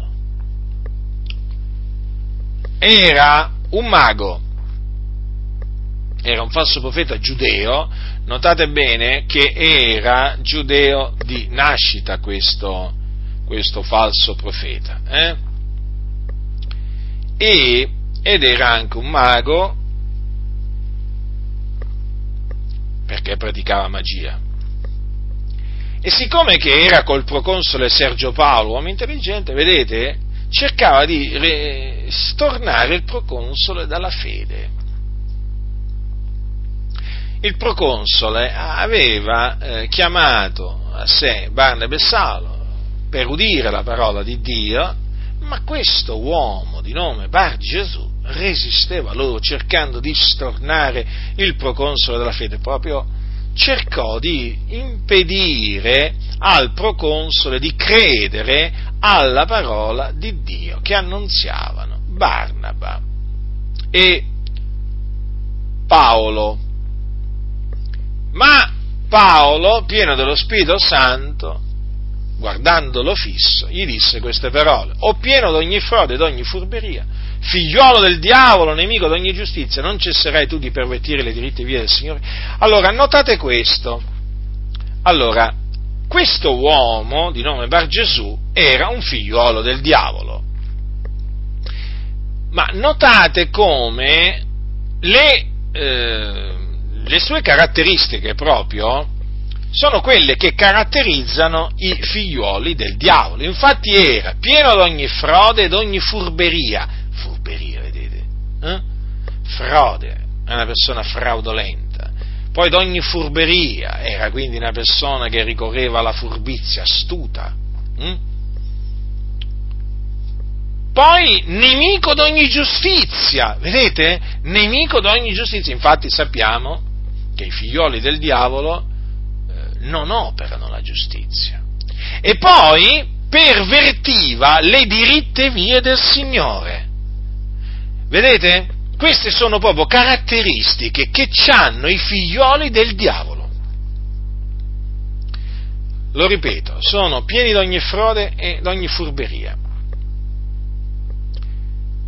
Era un mago, era un falso profeta giudeo, notate bene che era giudeo di nascita questo, questo falso profeta, eh? E, ed era anche un mago perché praticava magia. E siccome che era col proconsole Sergio Paolo, uomo intelligente, vedete, cercava di re- stornare il proconsole dalla fede. Il proconsole aveva eh, chiamato a sé Barnaba e Saulo per udire la parola di Dio, ma questo uomo di nome Bar Gesù resisteva loro cercando di stornare il proconsole dalla fede, proprio cercò di impedire al proconsole di credere alla parola di Dio che annunziavano Barnaba e Paolo. Ma Paolo, pieno dello Spirito Santo, guardandolo fisso, gli disse queste parole: «O pieno d'ogni frode ed ogni furberia, figliuolo del diavolo, nemico d'ogni giustizia, non cesserai tu di pervertire le diritte vie del Signore». Allora, notate questo. Allora, questo uomo di nome Bar Gesù era un figliuolo del diavolo. Ma notate come le, eh, le sue caratteristiche proprio sono quelle che caratterizzano i figliuoli del diavolo. Infatti era pieno di ogni frode e di ogni furberia. Furberia, vedete? Eh? Frode, è una persona fraudolenta. Poi di ogni furberia, era quindi una persona che ricorreva alla furbizia, astuta. Hm? Poi nemico d'ogni giustizia, vedete? Nemico d'ogni giustizia. Infatti sappiamo che i figlioli del diavolo eh, non operano la giustizia. E poi pervertiva le diritte vie del Signore. Vedete? Queste sono proprio caratteristiche che hanno i figlioli del diavolo. Lo ripeto, sono pieni d'ogni frode e d'ogni furberia.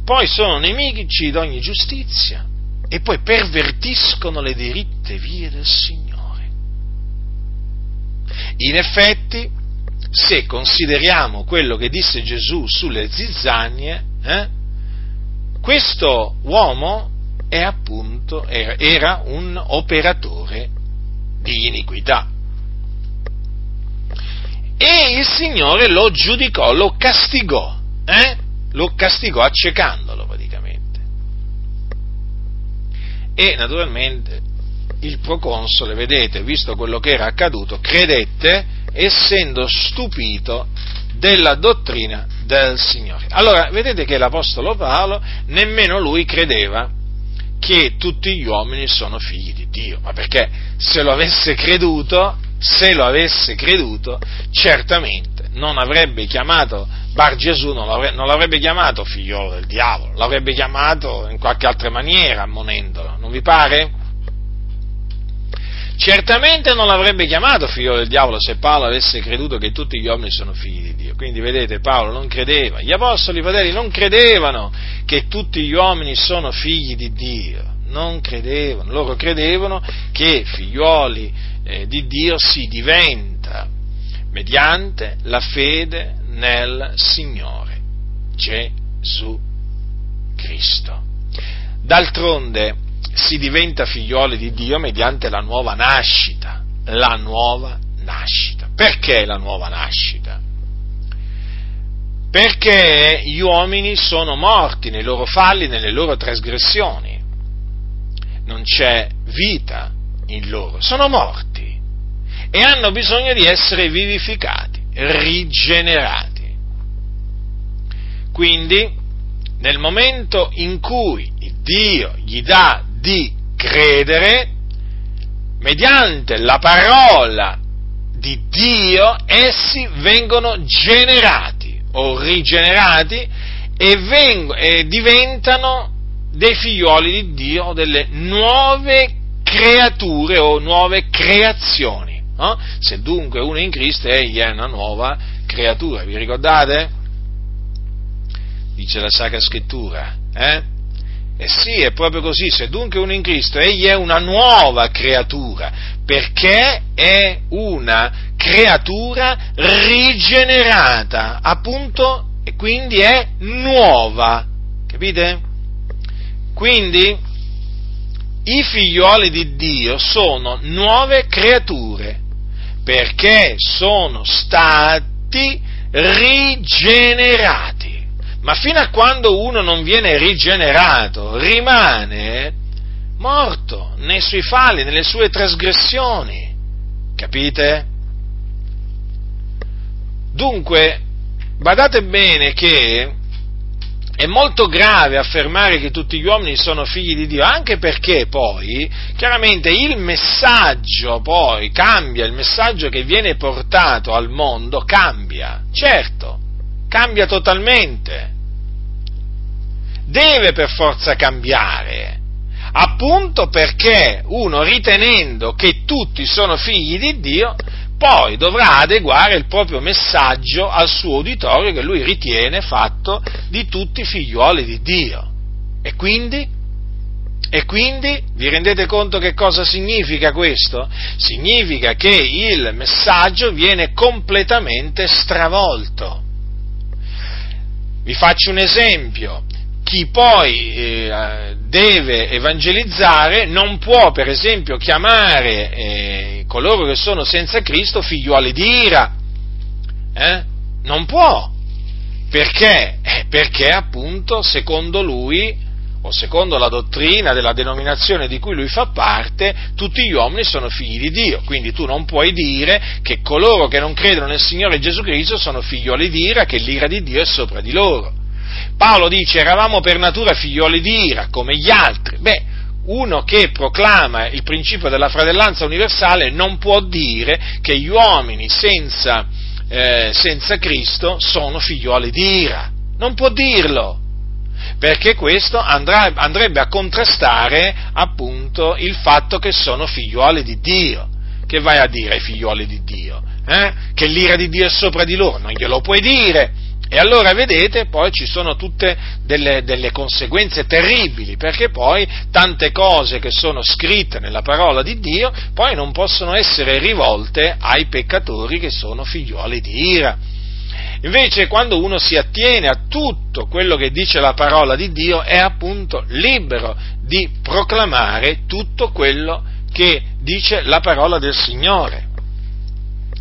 Poi sono nemici d'ogni giustizia e poi pervertiscono le diritte vie del Signore. In effetti, se consideriamo quello che disse Gesù sulle zizzagne, eh, questo uomo è appunto, era un operatore di iniquità. E il Signore lo giudicò, lo castigò, eh? Lo castigò accecandolo praticamente. E naturalmente il proconsole, vedete, visto quello che era accaduto, credette, essendo stupito della dottrina del Signore. Allora, vedete che l'apostolo Paolo nemmeno lui credeva che tutti gli uomini sono figli di Dio, ma perché se lo avesse creduto, se lo avesse creduto, certamente non avrebbe chiamato Bar Gesù, non l'avrebbe, non l'avrebbe chiamato figliolo del diavolo, l'avrebbe chiamato in qualche altra maniera ammonendolo, non vi pare? Certamente non l'avrebbe chiamato figliolo del diavolo se Paolo avesse creduto che tutti gli uomini sono figli di Dio. Quindi vedete, Paolo non credeva, gli apostoli, fratelli, non credevano che tutti gli uomini sono figli di Dio, non credevano, loro credevano che figlioli eh, di Dio si diventa mediante la fede nel Signore Gesù Cristo. D'altronde si diventa figlioli di Dio mediante la nuova nascita, la nuova nascita. Perché la nuova nascita? Perché gli uomini sono morti nei loro falli, nelle loro trasgressioni. Non c'è vita in loro, sono morti e hanno bisogno di essere vivificati, rigenerati. Quindi, nel momento in cui Dio gli dà di credere, mediante la parola di Dio, essi vengono generati o rigenerati e, veng- e diventano dei figlioli di Dio o delle nuove creature o nuove creazioni. No? Se dunque uno è in Cristo, egli è una nuova creatura, vi ricordate? Dice la Sacra Scrittura, eh? E sì, è proprio così, se dunque uno è in Cristo, egli è una nuova creatura, perché è una creatura rigenerata, appunto, e quindi è nuova, capite? Quindi i figlioli di Dio sono nuove creature, perché sono stati rigenerati. Ma fino a quando uno non viene rigenerato, rimane morto nei suoi falli, nelle sue trasgressioni. Capite? Dunque, badate bene che è molto grave affermare che tutti gli uomini sono figli di Dio, anche perché poi, chiaramente, il messaggio poi cambia, il messaggio che viene portato al mondo cambia, certo, cambia totalmente, deve per forza cambiare, appunto perché uno, ritenendo che tutti sono figli di Dio, poi dovrà adeguare il proprio messaggio al suo uditorio che lui ritiene fatto di tutti i figlioli di Dio. E quindi? E quindi vi rendete conto che cosa significa questo? Significa che il messaggio viene completamente stravolto. Vi faccio un esempio. Chi poi eh, deve evangelizzare, non può per esempio chiamare eh, coloro che sono senza Cristo figliuoli di ira, eh? Non può, perché? Eh, perché appunto secondo lui, o secondo la dottrina della denominazione di cui lui fa parte, tutti gli uomini sono figli di Dio, quindi tu non puoi dire che coloro che non credono nel Signore Gesù Cristo sono figlioli di ira, che l'ira di Dio è sopra di loro. Paolo dice: eravamo per natura figlioli di ira, come gli altri. Beh, uno che proclama il principio della fratellanza universale non può dire che gli uomini senza, eh, senza Cristo sono figlioli di ira. Non può dirlo, perché questo andrà, andrebbe a contrastare appunto il fatto che sono figlioli di Dio. Che vai a dire ai figlioli di Dio? Eh? Che l'ira di Dio è sopra di loro? Non glielo puoi dire. E allora vedete, poi ci sono tutte delle, delle conseguenze terribili, perché poi tante cose che sono scritte nella parola di Dio poi non possono essere rivolte ai peccatori che sono figlioli di ira. Invece quando uno si attiene a tutto quello che dice la parola di Dio è appunto libero di proclamare tutto quello che dice la parola del Signore.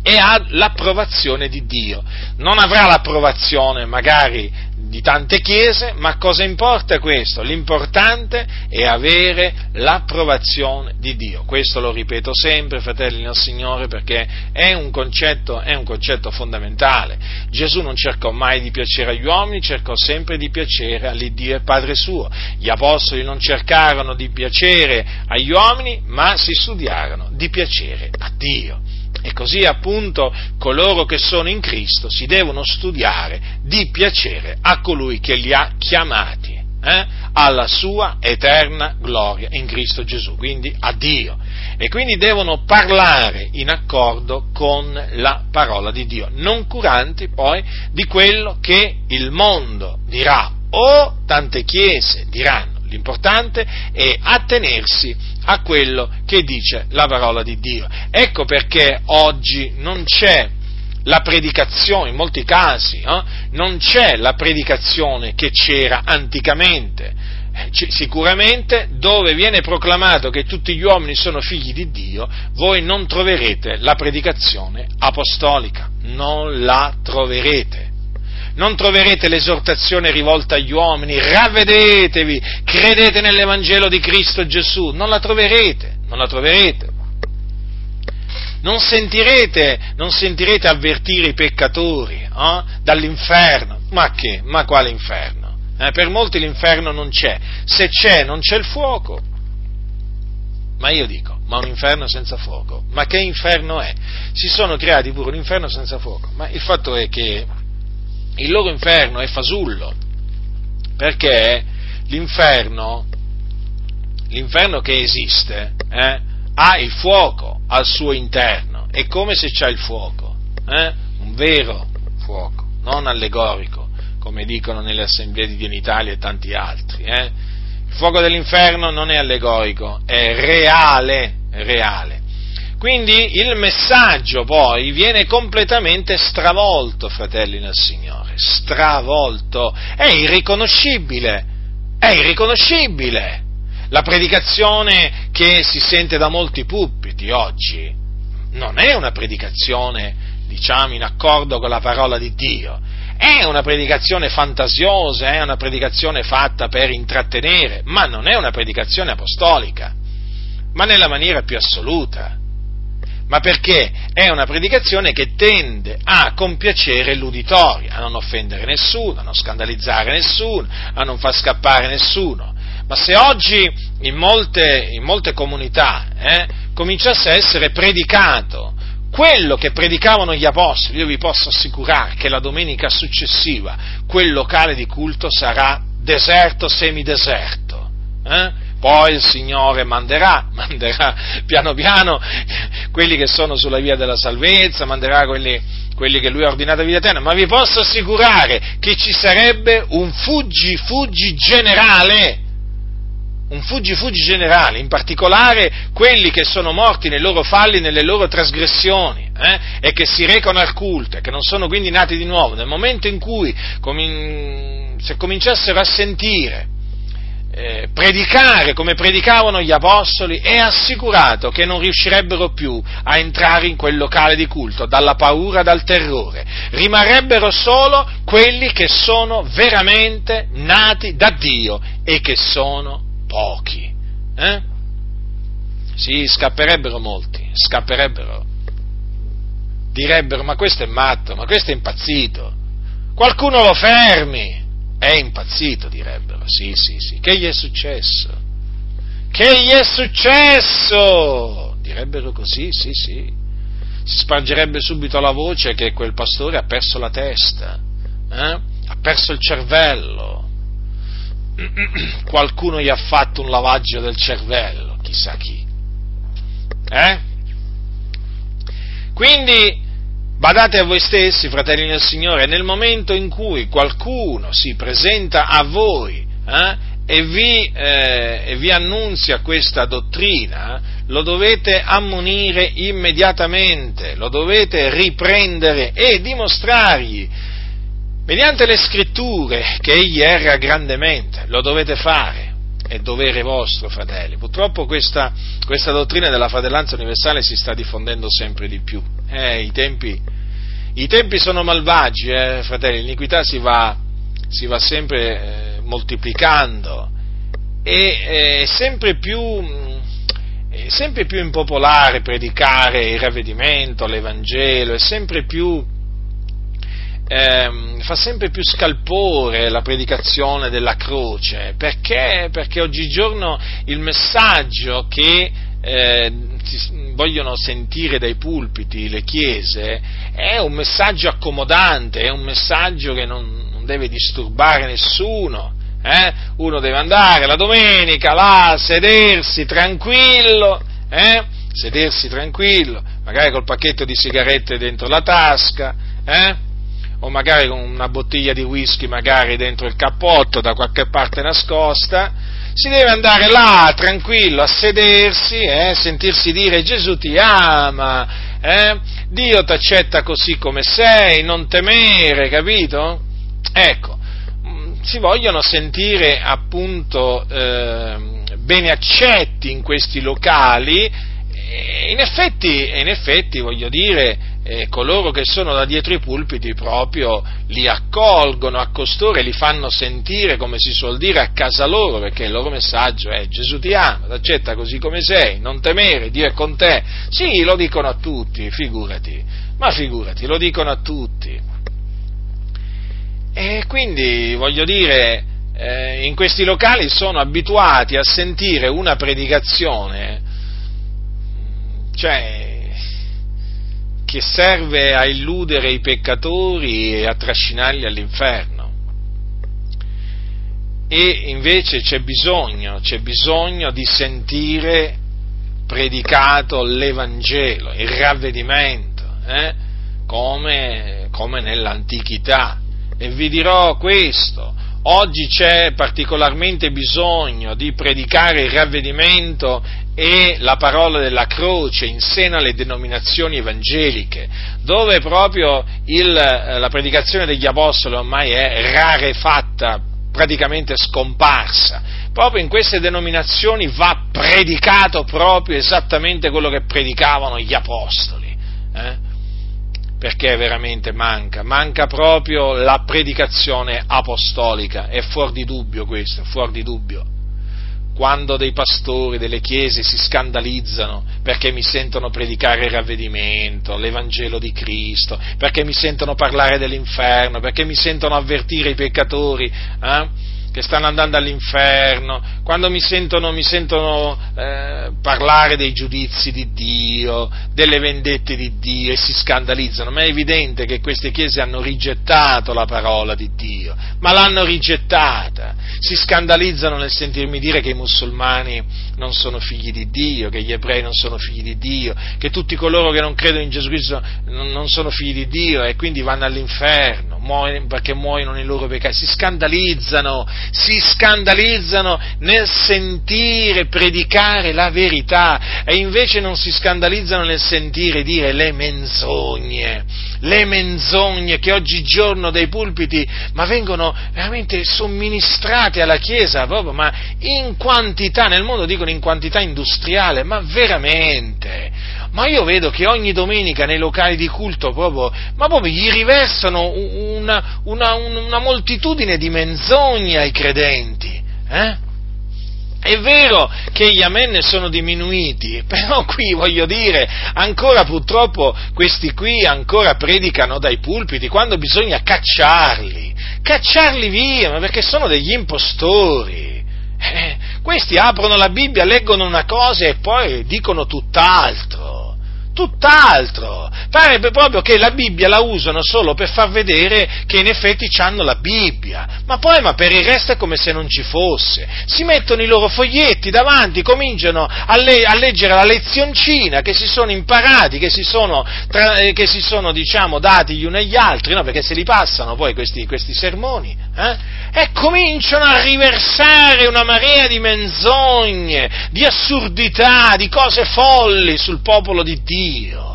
E ha l'approvazione di Dio. Non avrà l'approvazione magari di tante chiese, ma cosa importa questo? L'importante è avere l'approvazione di Dio. Questo lo ripeto sempre, fratelli nel Signore, perché è un concetto, è un concetto fondamentale. Gesù non cercò mai di piacere agli uomini, cercò sempre di piacere all'Iddio e Padre suo. Gli apostoli non cercarono di piacere agli uomini, ma si studiarono di piacere a Dio. E così appunto coloro che sono in Cristo si devono studiare di piacere a colui che li ha chiamati eh, alla sua eterna gloria in Cristo Gesù, quindi a Dio. E quindi devono parlare in accordo con la parola di Dio, non curanti poi di quello che il mondo dirà o tante chiese diranno. L'importante è attenersi a quello che dice la parola di Dio. Ecco perché oggi non c'è la predicazione, in molti casi, eh, non c'è la predicazione che c'era anticamente. C- sicuramente dove viene proclamato che tutti gli uomini sono figli di Dio, voi non troverete la predicazione apostolica, non la troverete. Non troverete l'esortazione rivolta agli uomini, ravvedetevi, credete nell'Evangelo di Cristo Gesù, non la troverete, non la troverete. Non sentirete, non sentirete avvertire i peccatori eh, dall'inferno, ma che? Ma quale inferno? Eh, per molti l'inferno non c'è, se c'è non c'è il fuoco, ma io dico, ma un inferno senza fuoco, ma che inferno è? Si sono creati pure un inferno senza fuoco, ma il fatto è che il loro inferno è fasullo, perché l'inferno, l'inferno che esiste, eh, ha il fuoco al suo interno, è come se c'è il fuoco, eh, un vero fuoco, non allegorico, come dicono nelle Assemblee di Dio in Italia e tanti altri. Eh. Il fuoco dell'inferno non è allegorico, è reale, è reale. Quindi il messaggio poi viene completamente stravolto, fratelli nel Signore, stravolto, è irriconoscibile, è irriconoscibile. La predicazione che si sente da molti pulpiti oggi non è una predicazione, diciamo, in accordo con la parola di Dio, è una predicazione fantasiosa, è una predicazione fatta per intrattenere, ma non è una predicazione apostolica, ma nella maniera più assoluta. Ma perché è una predicazione che tende a compiacere l'uditorio, a non offendere nessuno, a non scandalizzare nessuno, a non far scappare nessuno. Ma se oggi in molte, in molte comunità eh, cominciasse a essere predicato quello che predicavano gli apostoli, io vi posso assicurare che la domenica successiva quel locale di culto sarà deserto, semideserto, eh? Poi il Signore manderà, manderà piano piano quelli che sono sulla via della salvezza, manderà quelli, quelli che Lui ha ordinato a vita eterna, ma vi posso assicurare che ci sarebbe un fuggi fuggi generale, un fuggi fuggi generale, in particolare quelli che sono morti nei loro falli, nelle loro trasgressioni. Eh, e che si recano al culto, e che non sono quindi nati di nuovo, nel momento in cui com- se cominciassero a sentire eh, predicare come predicavano gli apostoli, è assicurato che non riuscirebbero più a entrare in quel locale di culto dalla paura, dal terrore. Rimarrebbero solo quelli che sono veramente nati da Dio, e che sono pochi. Eh? Sì, scapperebbero molti, scapperebbero. Direbbero: ma questo è matto, ma questo è impazzito, qualcuno lo fermi, è impazzito, direbbero, sì, sì, sì, che gli è successo? Che gli è successo? Direbbero così, sì, sì, si spargerebbe subito la voce che quel pastore ha perso la testa, eh? Ha perso il cervello, qualcuno gli ha fatto un lavaggio del cervello, chissà chi, eh? Quindi badate a voi stessi, fratelli del Signore, nel momento in cui qualcuno si presenta a voi eh, e, vi, eh, e vi annunzia questa dottrina, lo dovete ammonire immediatamente, lo dovete riprendere e dimostrargli, mediante le scritture, che egli erra grandemente. Lo dovete fare. È dovere vostro, fratelli. Purtroppo questa, questa dottrina della fratellanza universale si sta diffondendo sempre di più. Eh, i tempi, i tempi sono malvagi, eh, fratelli. L'iniquità si va, si va sempre eh, moltiplicando e è sempre più, è sempre più impopolare predicare il ravvedimento, l'Evangelo, è sempre più Eh, fa sempre più scalpore la predicazione della croce. Perché? Perché oggigiorno il messaggio che eh, vogliono sentire dai pulpiti le chiese è un messaggio accomodante, è un messaggio che non, non deve disturbare nessuno, eh? Uno deve andare la domenica là, sedersi tranquillo, eh? sedersi tranquillo, magari col pacchetto di sigarette dentro la tasca, eh? o magari con una bottiglia di whisky magari dentro il cappotto da qualche parte nascosta. Si deve andare là tranquillo a sedersi, eh, sentirsi dire: Gesù ti ama, eh, Dio ti accetta così come sei, non temere, capito? Ecco, si vogliono sentire appunto eh, bene accetti in questi locali, e in effetti, in effetti voglio dire, e coloro che sono da dietro i pulpiti proprio li accolgono a costore, li fanno sentire, come si suol dire, a casa loro, perché il loro messaggio è: Gesù ti ama, ti accetta così come sei, non temere, Dio è con te. Sì, lo dicono a tutti, figurati, ma figurati, lo dicono a tutti. E quindi, voglio dire, eh, in questi locali sono abituati a sentire una predicazione, cioè, che serve a illudere i peccatori e a trascinarli all'inferno. E invece c'è bisogno, c'è bisogno di sentire predicato l'Evangelo, il ravvedimento, eh? come, come nell'antichità. E vi dirò questo: oggi c'è particolarmente bisogno di predicare il ravvedimento e la parola della croce in seno alle denominazioni evangeliche, dove proprio il, la predicazione degli apostoli ormai è rarefatta, praticamente scomparsa. Proprio in queste denominazioni va predicato proprio esattamente quello che predicavano gli apostoli, eh? Perché veramente manca, manca proprio la predicazione apostolica, è fuor di dubbio questo, è fuor di dubbio. Quando dei pastori delle chiese si scandalizzano perché mi sentono predicare il ravvedimento, l'Evangelo di Cristo, perché mi sentono parlare dell'inferno, perché mi sentono avvertire i peccatori, eh, che stanno andando all'inferno, quando mi sentono, mi sentono eh, parlare dei giudizi di Dio, delle vendette di Dio, e si scandalizzano, ma è evidente che queste chiese hanno rigettato la parola di Dio, ma l'hanno rigettata. Si scandalizzano nel sentirmi dire che i musulmani non sono figli di Dio, che gli ebrei non sono figli di Dio, che tutti coloro che non credono in Gesù Cristo non sono figli di Dio e quindi vanno all'inferno perché muoiono nei loro peccati. Si scandalizzano, si scandalizzano nel sentire predicare la verità, e invece non si scandalizzano nel sentire dire le menzogne, le menzogne che oggigiorno dai pulpiti, ma vengono veramente somministrate alla Chiesa, proprio, ma in quantità, nel mondo dicono in quantità industriale, ma veramente, ma io vedo che ogni domenica nei locali di culto proprio, ma proprio gli riversano una, una, una moltitudine di menzogne ai credenti, eh? È vero che gli amen sono diminuiti, però qui voglio dire, ancora purtroppo questi qui ancora predicano dai pulpiti quando bisogna cacciarli, cacciarli via, ma perché sono degli impostori. Eh, questi aprono la Bibbia, leggono una cosa e poi dicono tutt'altro, tutt'altro. Parebbe proprio che la Bibbia la usano solo per far vedere che in effetti c'hanno la Bibbia, ma poi ma per il resto è come se non ci fosse. Si mettono i loro foglietti davanti, cominciano a, le- a leggere la lezioncina che si sono imparati, che si sono, tra- eh, che si sono diciamo dati gli uni agli altri, no? Perché se li passano poi questi, questi sermoni, eh? E cominciano a riversare una marea di menzogne, di assurdità, di cose folli sul popolo di Dio.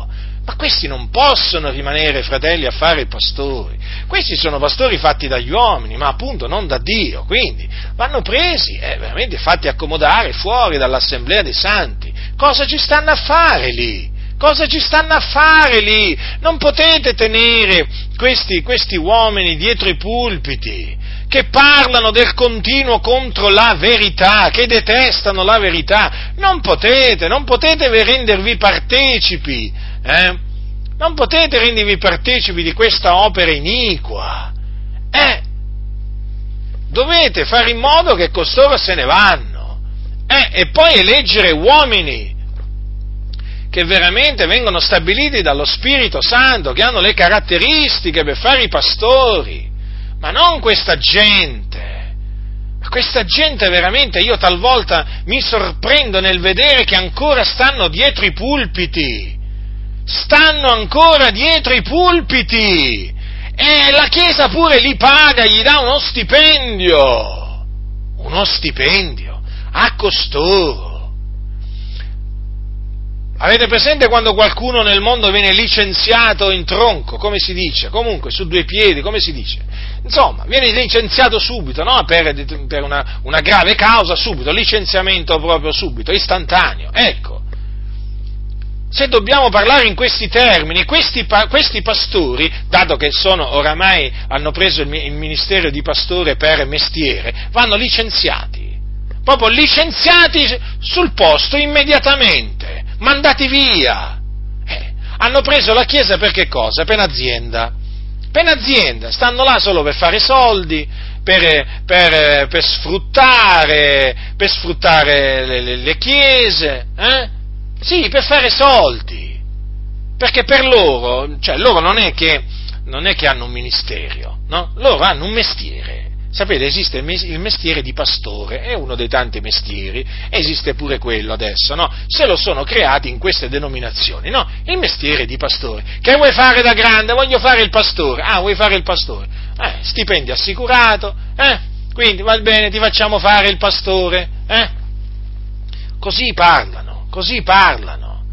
Ma questi non possono rimanere, fratelli, a fare i pastori. Questi sono pastori fatti dagli uomini, ma appunto non da Dio. Quindi vanno presi e eh, veramente fatti accomodare fuori dall'assemblea dei santi. Cosa ci stanno a fare lì? Cosa ci stanno a fare lì? Non potete tenere questi, questi uomini dietro i pulpiti, che parlano del continuo contro la verità, che detestano la verità. Non potete, non potete rendervi partecipi. Eh? Non potete rendervi partecipi di questa opera iniqua, eh? Dovete fare in modo che costoro se ne vanno, eh? E poi eleggere uomini che veramente vengono stabiliti dallo Spirito Santo, che hanno le caratteristiche per fare i pastori, ma non questa gente. Questa gente veramente, io talvolta mi sorprendo nel vedere che ancora stanno dietro i pulpiti. Stanno ancora dietro i pulpiti e la Chiesa pure li paga, gli dà uno stipendio, uno stipendio a costoro. Avete presente quando qualcuno nel mondo viene licenziato in tronco, come si dice? Comunque, su due piedi, come si dice? Insomma, viene licenziato subito, no? Per, per una, una grave causa, subito, licenziamento proprio subito, istantaneo, ecco. Se dobbiamo parlare in questi termini, questi, questi pastori, dato che sono oramai hanno preso il ministero di pastore per mestiere, vanno licenziati, proprio licenziati sul posto immediatamente, mandati via. Eh, hanno preso la Chiesa per che cosa? Per un'azienda. Per un'azienda, stanno là solo per fare soldi, per, per, per sfruttare, per sfruttare le, le, le chiese, eh? Sì, per fare soldi, perché per loro, cioè loro non è che, non è che hanno un ministero, no? Loro hanno un mestiere, sapete, esiste il mestiere di pastore, è uno dei tanti mestieri, esiste pure quello adesso, no? Se lo sono creati in queste denominazioni, no? Il mestiere di pastore, che vuoi fare da grande? Voglio fare il pastore, ah, vuoi fare il pastore? Eh, stipendio assicurato, eh? Quindi va bene, ti facciamo fare il pastore, eh? Così parlano. Così parlano.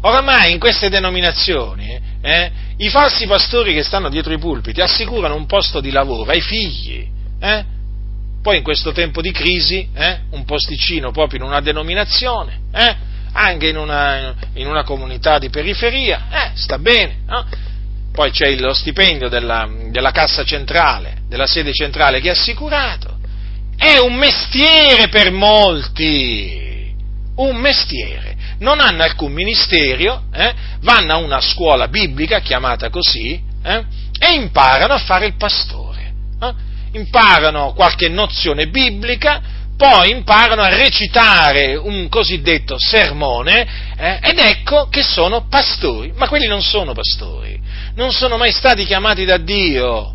Oramai in queste denominazioni eh, i falsi pastori che stanno dietro i pulpiti assicurano un posto di lavoro ai figli. Eh? Poi in questo tempo di crisi eh, un posticino proprio in una denominazione, eh, anche in una, in una comunità di periferia, eh, sta bene. No? Poi c'è lo stipendio della, della cassa centrale, della sede centrale che è assicurato. È un mestiere per molti. Un mestiere, non hanno alcun ministero, eh? Vanno a una scuola biblica, chiamata così, eh? E imparano a fare il pastore, eh? Imparano qualche nozione biblica, poi imparano a recitare un cosiddetto sermone, eh? Ed ecco che sono pastori, ma quelli non sono pastori, non sono mai stati chiamati da Dio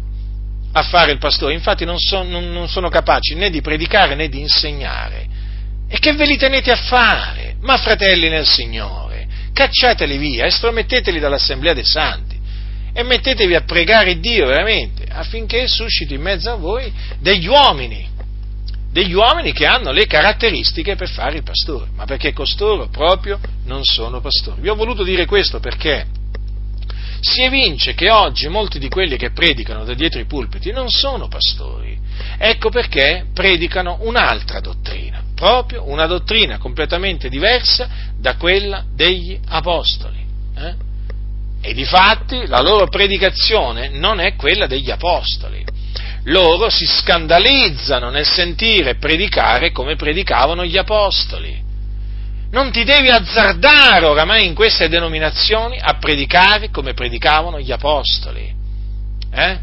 a fare il pastore, infatti non, so, non, non sono capaci né di predicare né di insegnare. E che ve li tenete a fare? Ma fratelli nel Signore, cacciateli via, estrometteteli dall'assemblea dei santi e mettetevi a pregare Dio veramente affinché susciti in mezzo a voi degli uomini, degli uomini che hanno le caratteristiche per fare il pastore, ma perché costoro proprio non sono pastori. Vi ho voluto dire questo perché si evince che oggi molti di quelli che predicano da dietro i pulpiti non sono pastori. Ecco perché predicano un'altra dottrina, proprio una dottrina completamente diversa da quella degli apostoli. Eh? E difatti la loro predicazione non è quella degli apostoli. Loro si scandalizzano nel sentire predicare come predicavano gli apostoli. Non ti devi azzardare oramai in queste denominazioni a predicare come predicavano gli apostoli. Eh?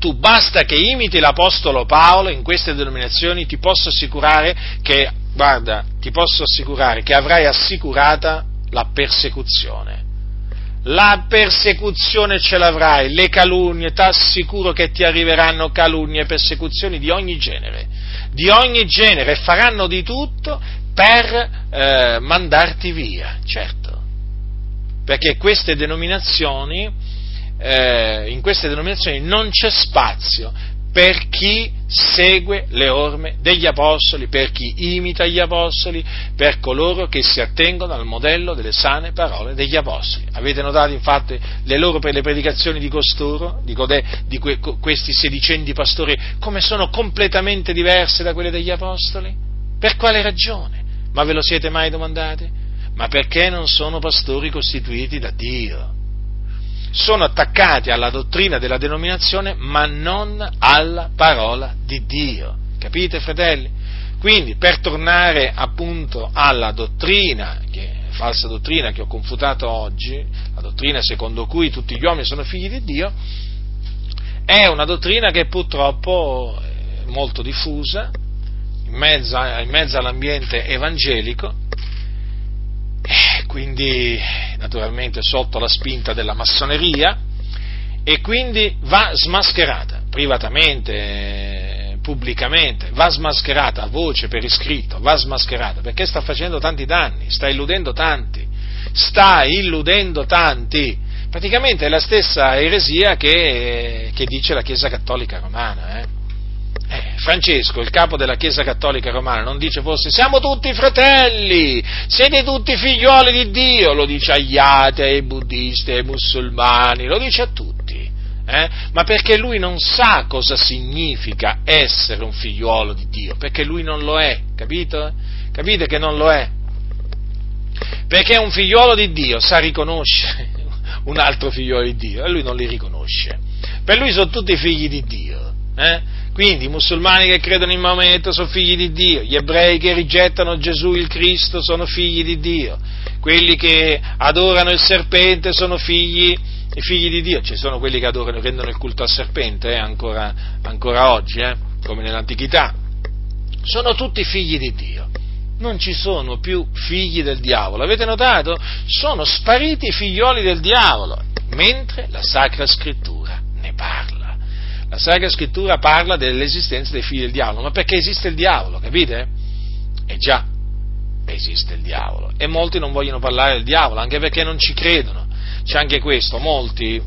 Tu basta che imiti l'apostolo Paolo in queste denominazioni, ti posso assicurare che, guarda, ti posso assicurare che avrai assicurata la persecuzione. La persecuzione ce l'avrai, le calunnie, t'assicuro che ti arriveranno calunnie e persecuzioni di ogni genere, di ogni genere, e faranno di tutto per eh, mandarti via, certo, perché queste denominazioni, eh, in queste denominazioni non c'è spazio per chi segue le orme degli apostoli, per chi imita gli apostoli, per coloro che si attengono al modello delle sane parole degli apostoli. Avete notato infatti le loro le predicazioni di costoro, di, code, di que, questi sedicenti pastori, come sono completamente diverse da quelle degli apostoli? Per quale ragione? Ma ve lo siete mai domandati? Ma perché non sono pastori costituiti da Dio? Sono attaccati alla dottrina della denominazione, ma non alla parola di Dio. Capite, fratelli? Quindi, per tornare appunto alla dottrina, che falsa dottrina che ho confutato oggi, la dottrina secondo cui tutti gli uomini sono figli di Dio, è una dottrina che purtroppo è molto diffusa in mezzo, in mezzo all'ambiente evangelico. Quindi naturalmente sotto la spinta della massoneria, e quindi va smascherata privatamente, pubblicamente, va smascherata a voce, per iscritto, va smascherata perché sta facendo tanti danni, sta illudendo tanti, sta illudendo tanti, praticamente è la stessa eresia che, che dice la Chiesa Cattolica Romana. Eh? Francesco, il capo della Chiesa Cattolica Romana, non dice forse siamo tutti fratelli, siete tutti figlioli di Dio? Lo dice agli atei, ai buddisti, ai musulmani, lo dice a tutti, eh? Ma perché lui non sa cosa significa essere un figliolo di Dio, perché lui non lo è, capito? Capite che non lo è? Perché un figliolo di Dio sa riconoscere un altro figliolo di Dio e lui non li riconosce, per lui sono tutti figli di Dio, eh? Quindi i musulmani che credono in Maometto sono figli di Dio, gli ebrei che rigettano Gesù il Cristo sono figli di Dio, quelli che adorano il serpente sono figli, figli di Dio. Ci sono quelli che adorano, rendono il culto al serpente eh, ancora, ancora oggi, eh, come nell'antichità. Sono tutti figli di Dio, non ci sono più figli del diavolo. Avete notato? Sono spariti i figlioli del diavolo, mentre la Sacra Scrittura ne parla. La Sacra Scrittura parla dell'esistenza dei figli del diavolo, ma perché esiste il diavolo, capite? E già, esiste il diavolo, e molti non vogliono parlare del diavolo, anche perché non ci credono. C'è anche questo, molti,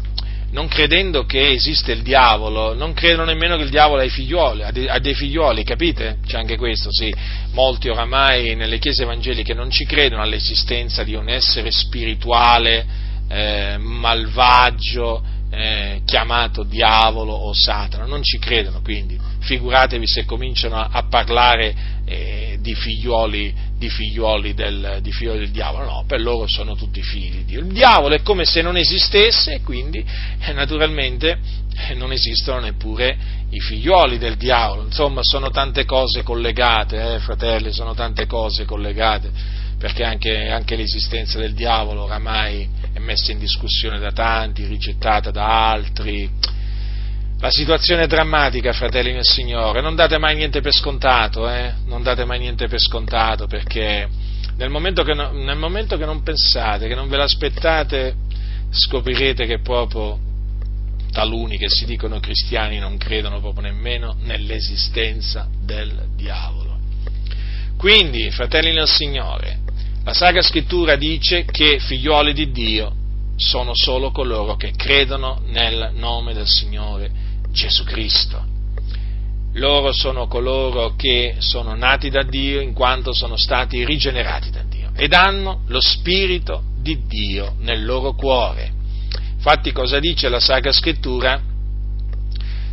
non credendo che esiste il diavolo, non credono nemmeno che il diavolo ha dei figlioli, ha dei figlioli, capite? C'è anche questo, sì, molti oramai nelle chiese evangeliche non ci credono all'esistenza di un essere spirituale, eh, malvagio, Eh, chiamato diavolo o Satana, non ci credono. Quindi figuratevi se cominciano a, a parlare eh, di figlioli, di figlioli del, di figlioli del diavolo. No, per loro sono tutti figli di Dio. Il diavolo è come se non esistesse, e quindi eh, naturalmente eh, non esistono neppure i figlioli del diavolo. Insomma, sono tante cose collegate, eh, fratelli, sono tante cose collegate, perché anche, anche l'esistenza del diavolo oramai è messa in discussione da tanti, rigettata da altri. La situazione è drammatica, fratelli nel Signore, non date mai niente per scontato, eh? Non date mai niente per scontato, perché nel momento che, no, nel momento che non pensate, che non ve l'aspettate, scoprirete che proprio taluni che si dicono cristiani non credono proprio nemmeno nell'esistenza del diavolo. Quindi, fratelli nel Signore, la Sacra Scrittura dice che figlioli di Dio sono solo coloro che credono nel nome del Signore Gesù Cristo. Loro sono coloro che sono nati da Dio in quanto sono stati rigenerati da Dio ed hanno lo Spirito di Dio nel loro cuore. Infatti cosa dice la Sacra Scrittura?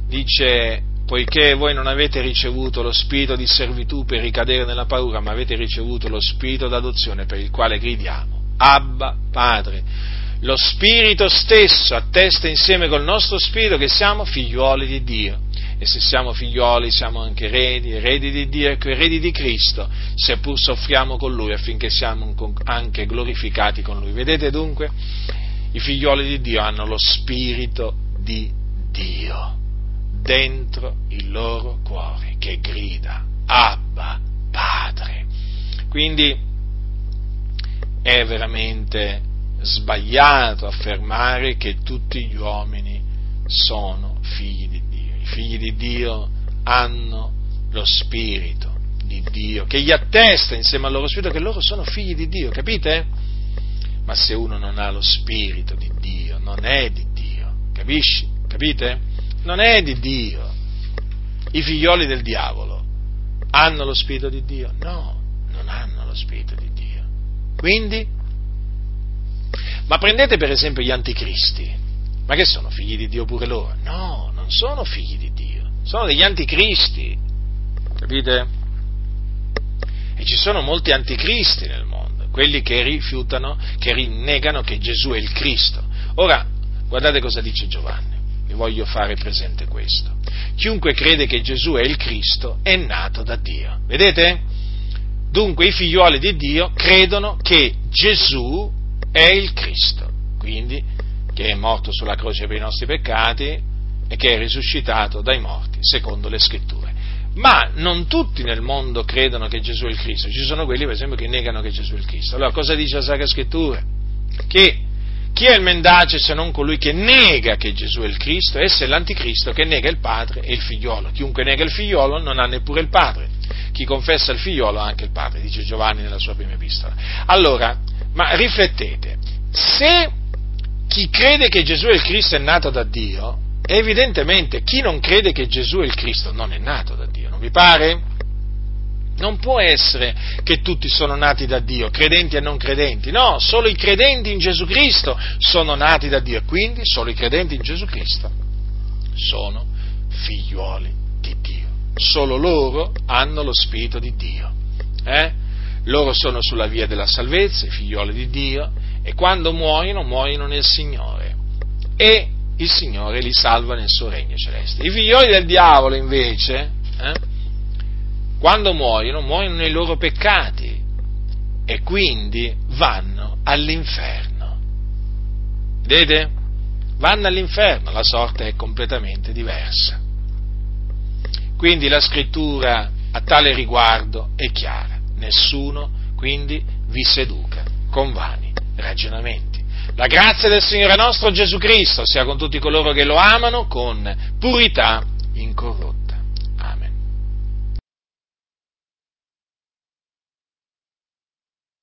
Dice: poiché voi non avete ricevuto lo spirito di servitù per ricadere nella paura, ma avete ricevuto lo spirito d'adozione per il quale gridiamo: Abba, Padre. Lo spirito stesso attesta insieme col nostro spirito che siamo figliuoli di Dio. E se siamo figlioli siamo anche eredi, eredi di Dio, ecco, eredi di Cristo, seppur soffriamo con Lui, affinché siamo anche glorificati con Lui. Vedete dunque, i figlioli di Dio hanno lo spirito di Dio dentro il loro cuore, che grida: Abba, Padre. Quindi è veramente sbagliato affermare che tutti gli uomini sono figli di Dio. I figli di Dio hanno lo spirito di Dio, che gli attesta insieme al loro spirito che loro sono figli di Dio, capite? Ma se uno non ha lo spirito di Dio, non è di Dio, capisci? Capite? Non è di Dio. I figlioli del diavolo hanno lo spirito di Dio? No, non hanno lo spirito di Dio. Quindi, ma prendete per esempio gli anticristi. Ma che sono figli di Dio pure loro? No, non sono figli di Dio, sono degli anticristi, capite? E ci sono molti anticristi nel mondo, quelli che rifiutano, che rinnegano che Gesù è il Cristo. Ora, guardate cosa dice Giovanni. Vi voglio fare presente questo. Chiunque crede che Gesù è il Cristo è nato da Dio. Vedete? Dunque i figlioli di Dio credono che Gesù è il Cristo, quindi che è morto sulla croce per i nostri peccati e che è risuscitato dai morti, secondo le Scritture. Ma non tutti nel mondo credono che Gesù è il Cristo. Ci sono quelli, per esempio, che negano che Gesù è il Cristo. Allora, cosa dice la Sacra Scrittura? Che chi è il mendace se non colui che nega che Gesù è il Cristo? Esso è l'anticristo che nega il padre e il figliolo. Chiunque nega il figliolo non ha neppure il padre. Chi confessa il figliolo ha anche il padre, dice Giovanni nella sua prima epistola. Allora, ma riflettete, se chi crede che Gesù è il Cristo è nato da Dio, evidentemente chi non crede che Gesù è il Cristo non è nato da Dio, non vi pare? Non può essere che tutti sono nati da Dio, credenti e non credenti. No, solo i credenti in Gesù Cristo sono nati da Dio, e quindi solo i credenti in Gesù Cristo sono figliuoli di Dio. Solo loro hanno lo spirito di Dio. Eh? Loro sono sulla via della salvezza, i figlioli di Dio, e quando muoiono, muoiono nel Signore. E il Signore li salva nel suo regno celeste. I figlioli del diavolo, invece, eh? quando muoiono, muoiono nei loro peccati e quindi vanno all'inferno. Vedete? Vanno all'inferno, la sorte è completamente diversa. Quindi la Scrittura a tale riguardo è chiara: nessuno quindi vi seduca con vani ragionamenti. La grazia del Signore nostro Gesù Cristo sia con tutti coloro che lo amano con purità incorrotta.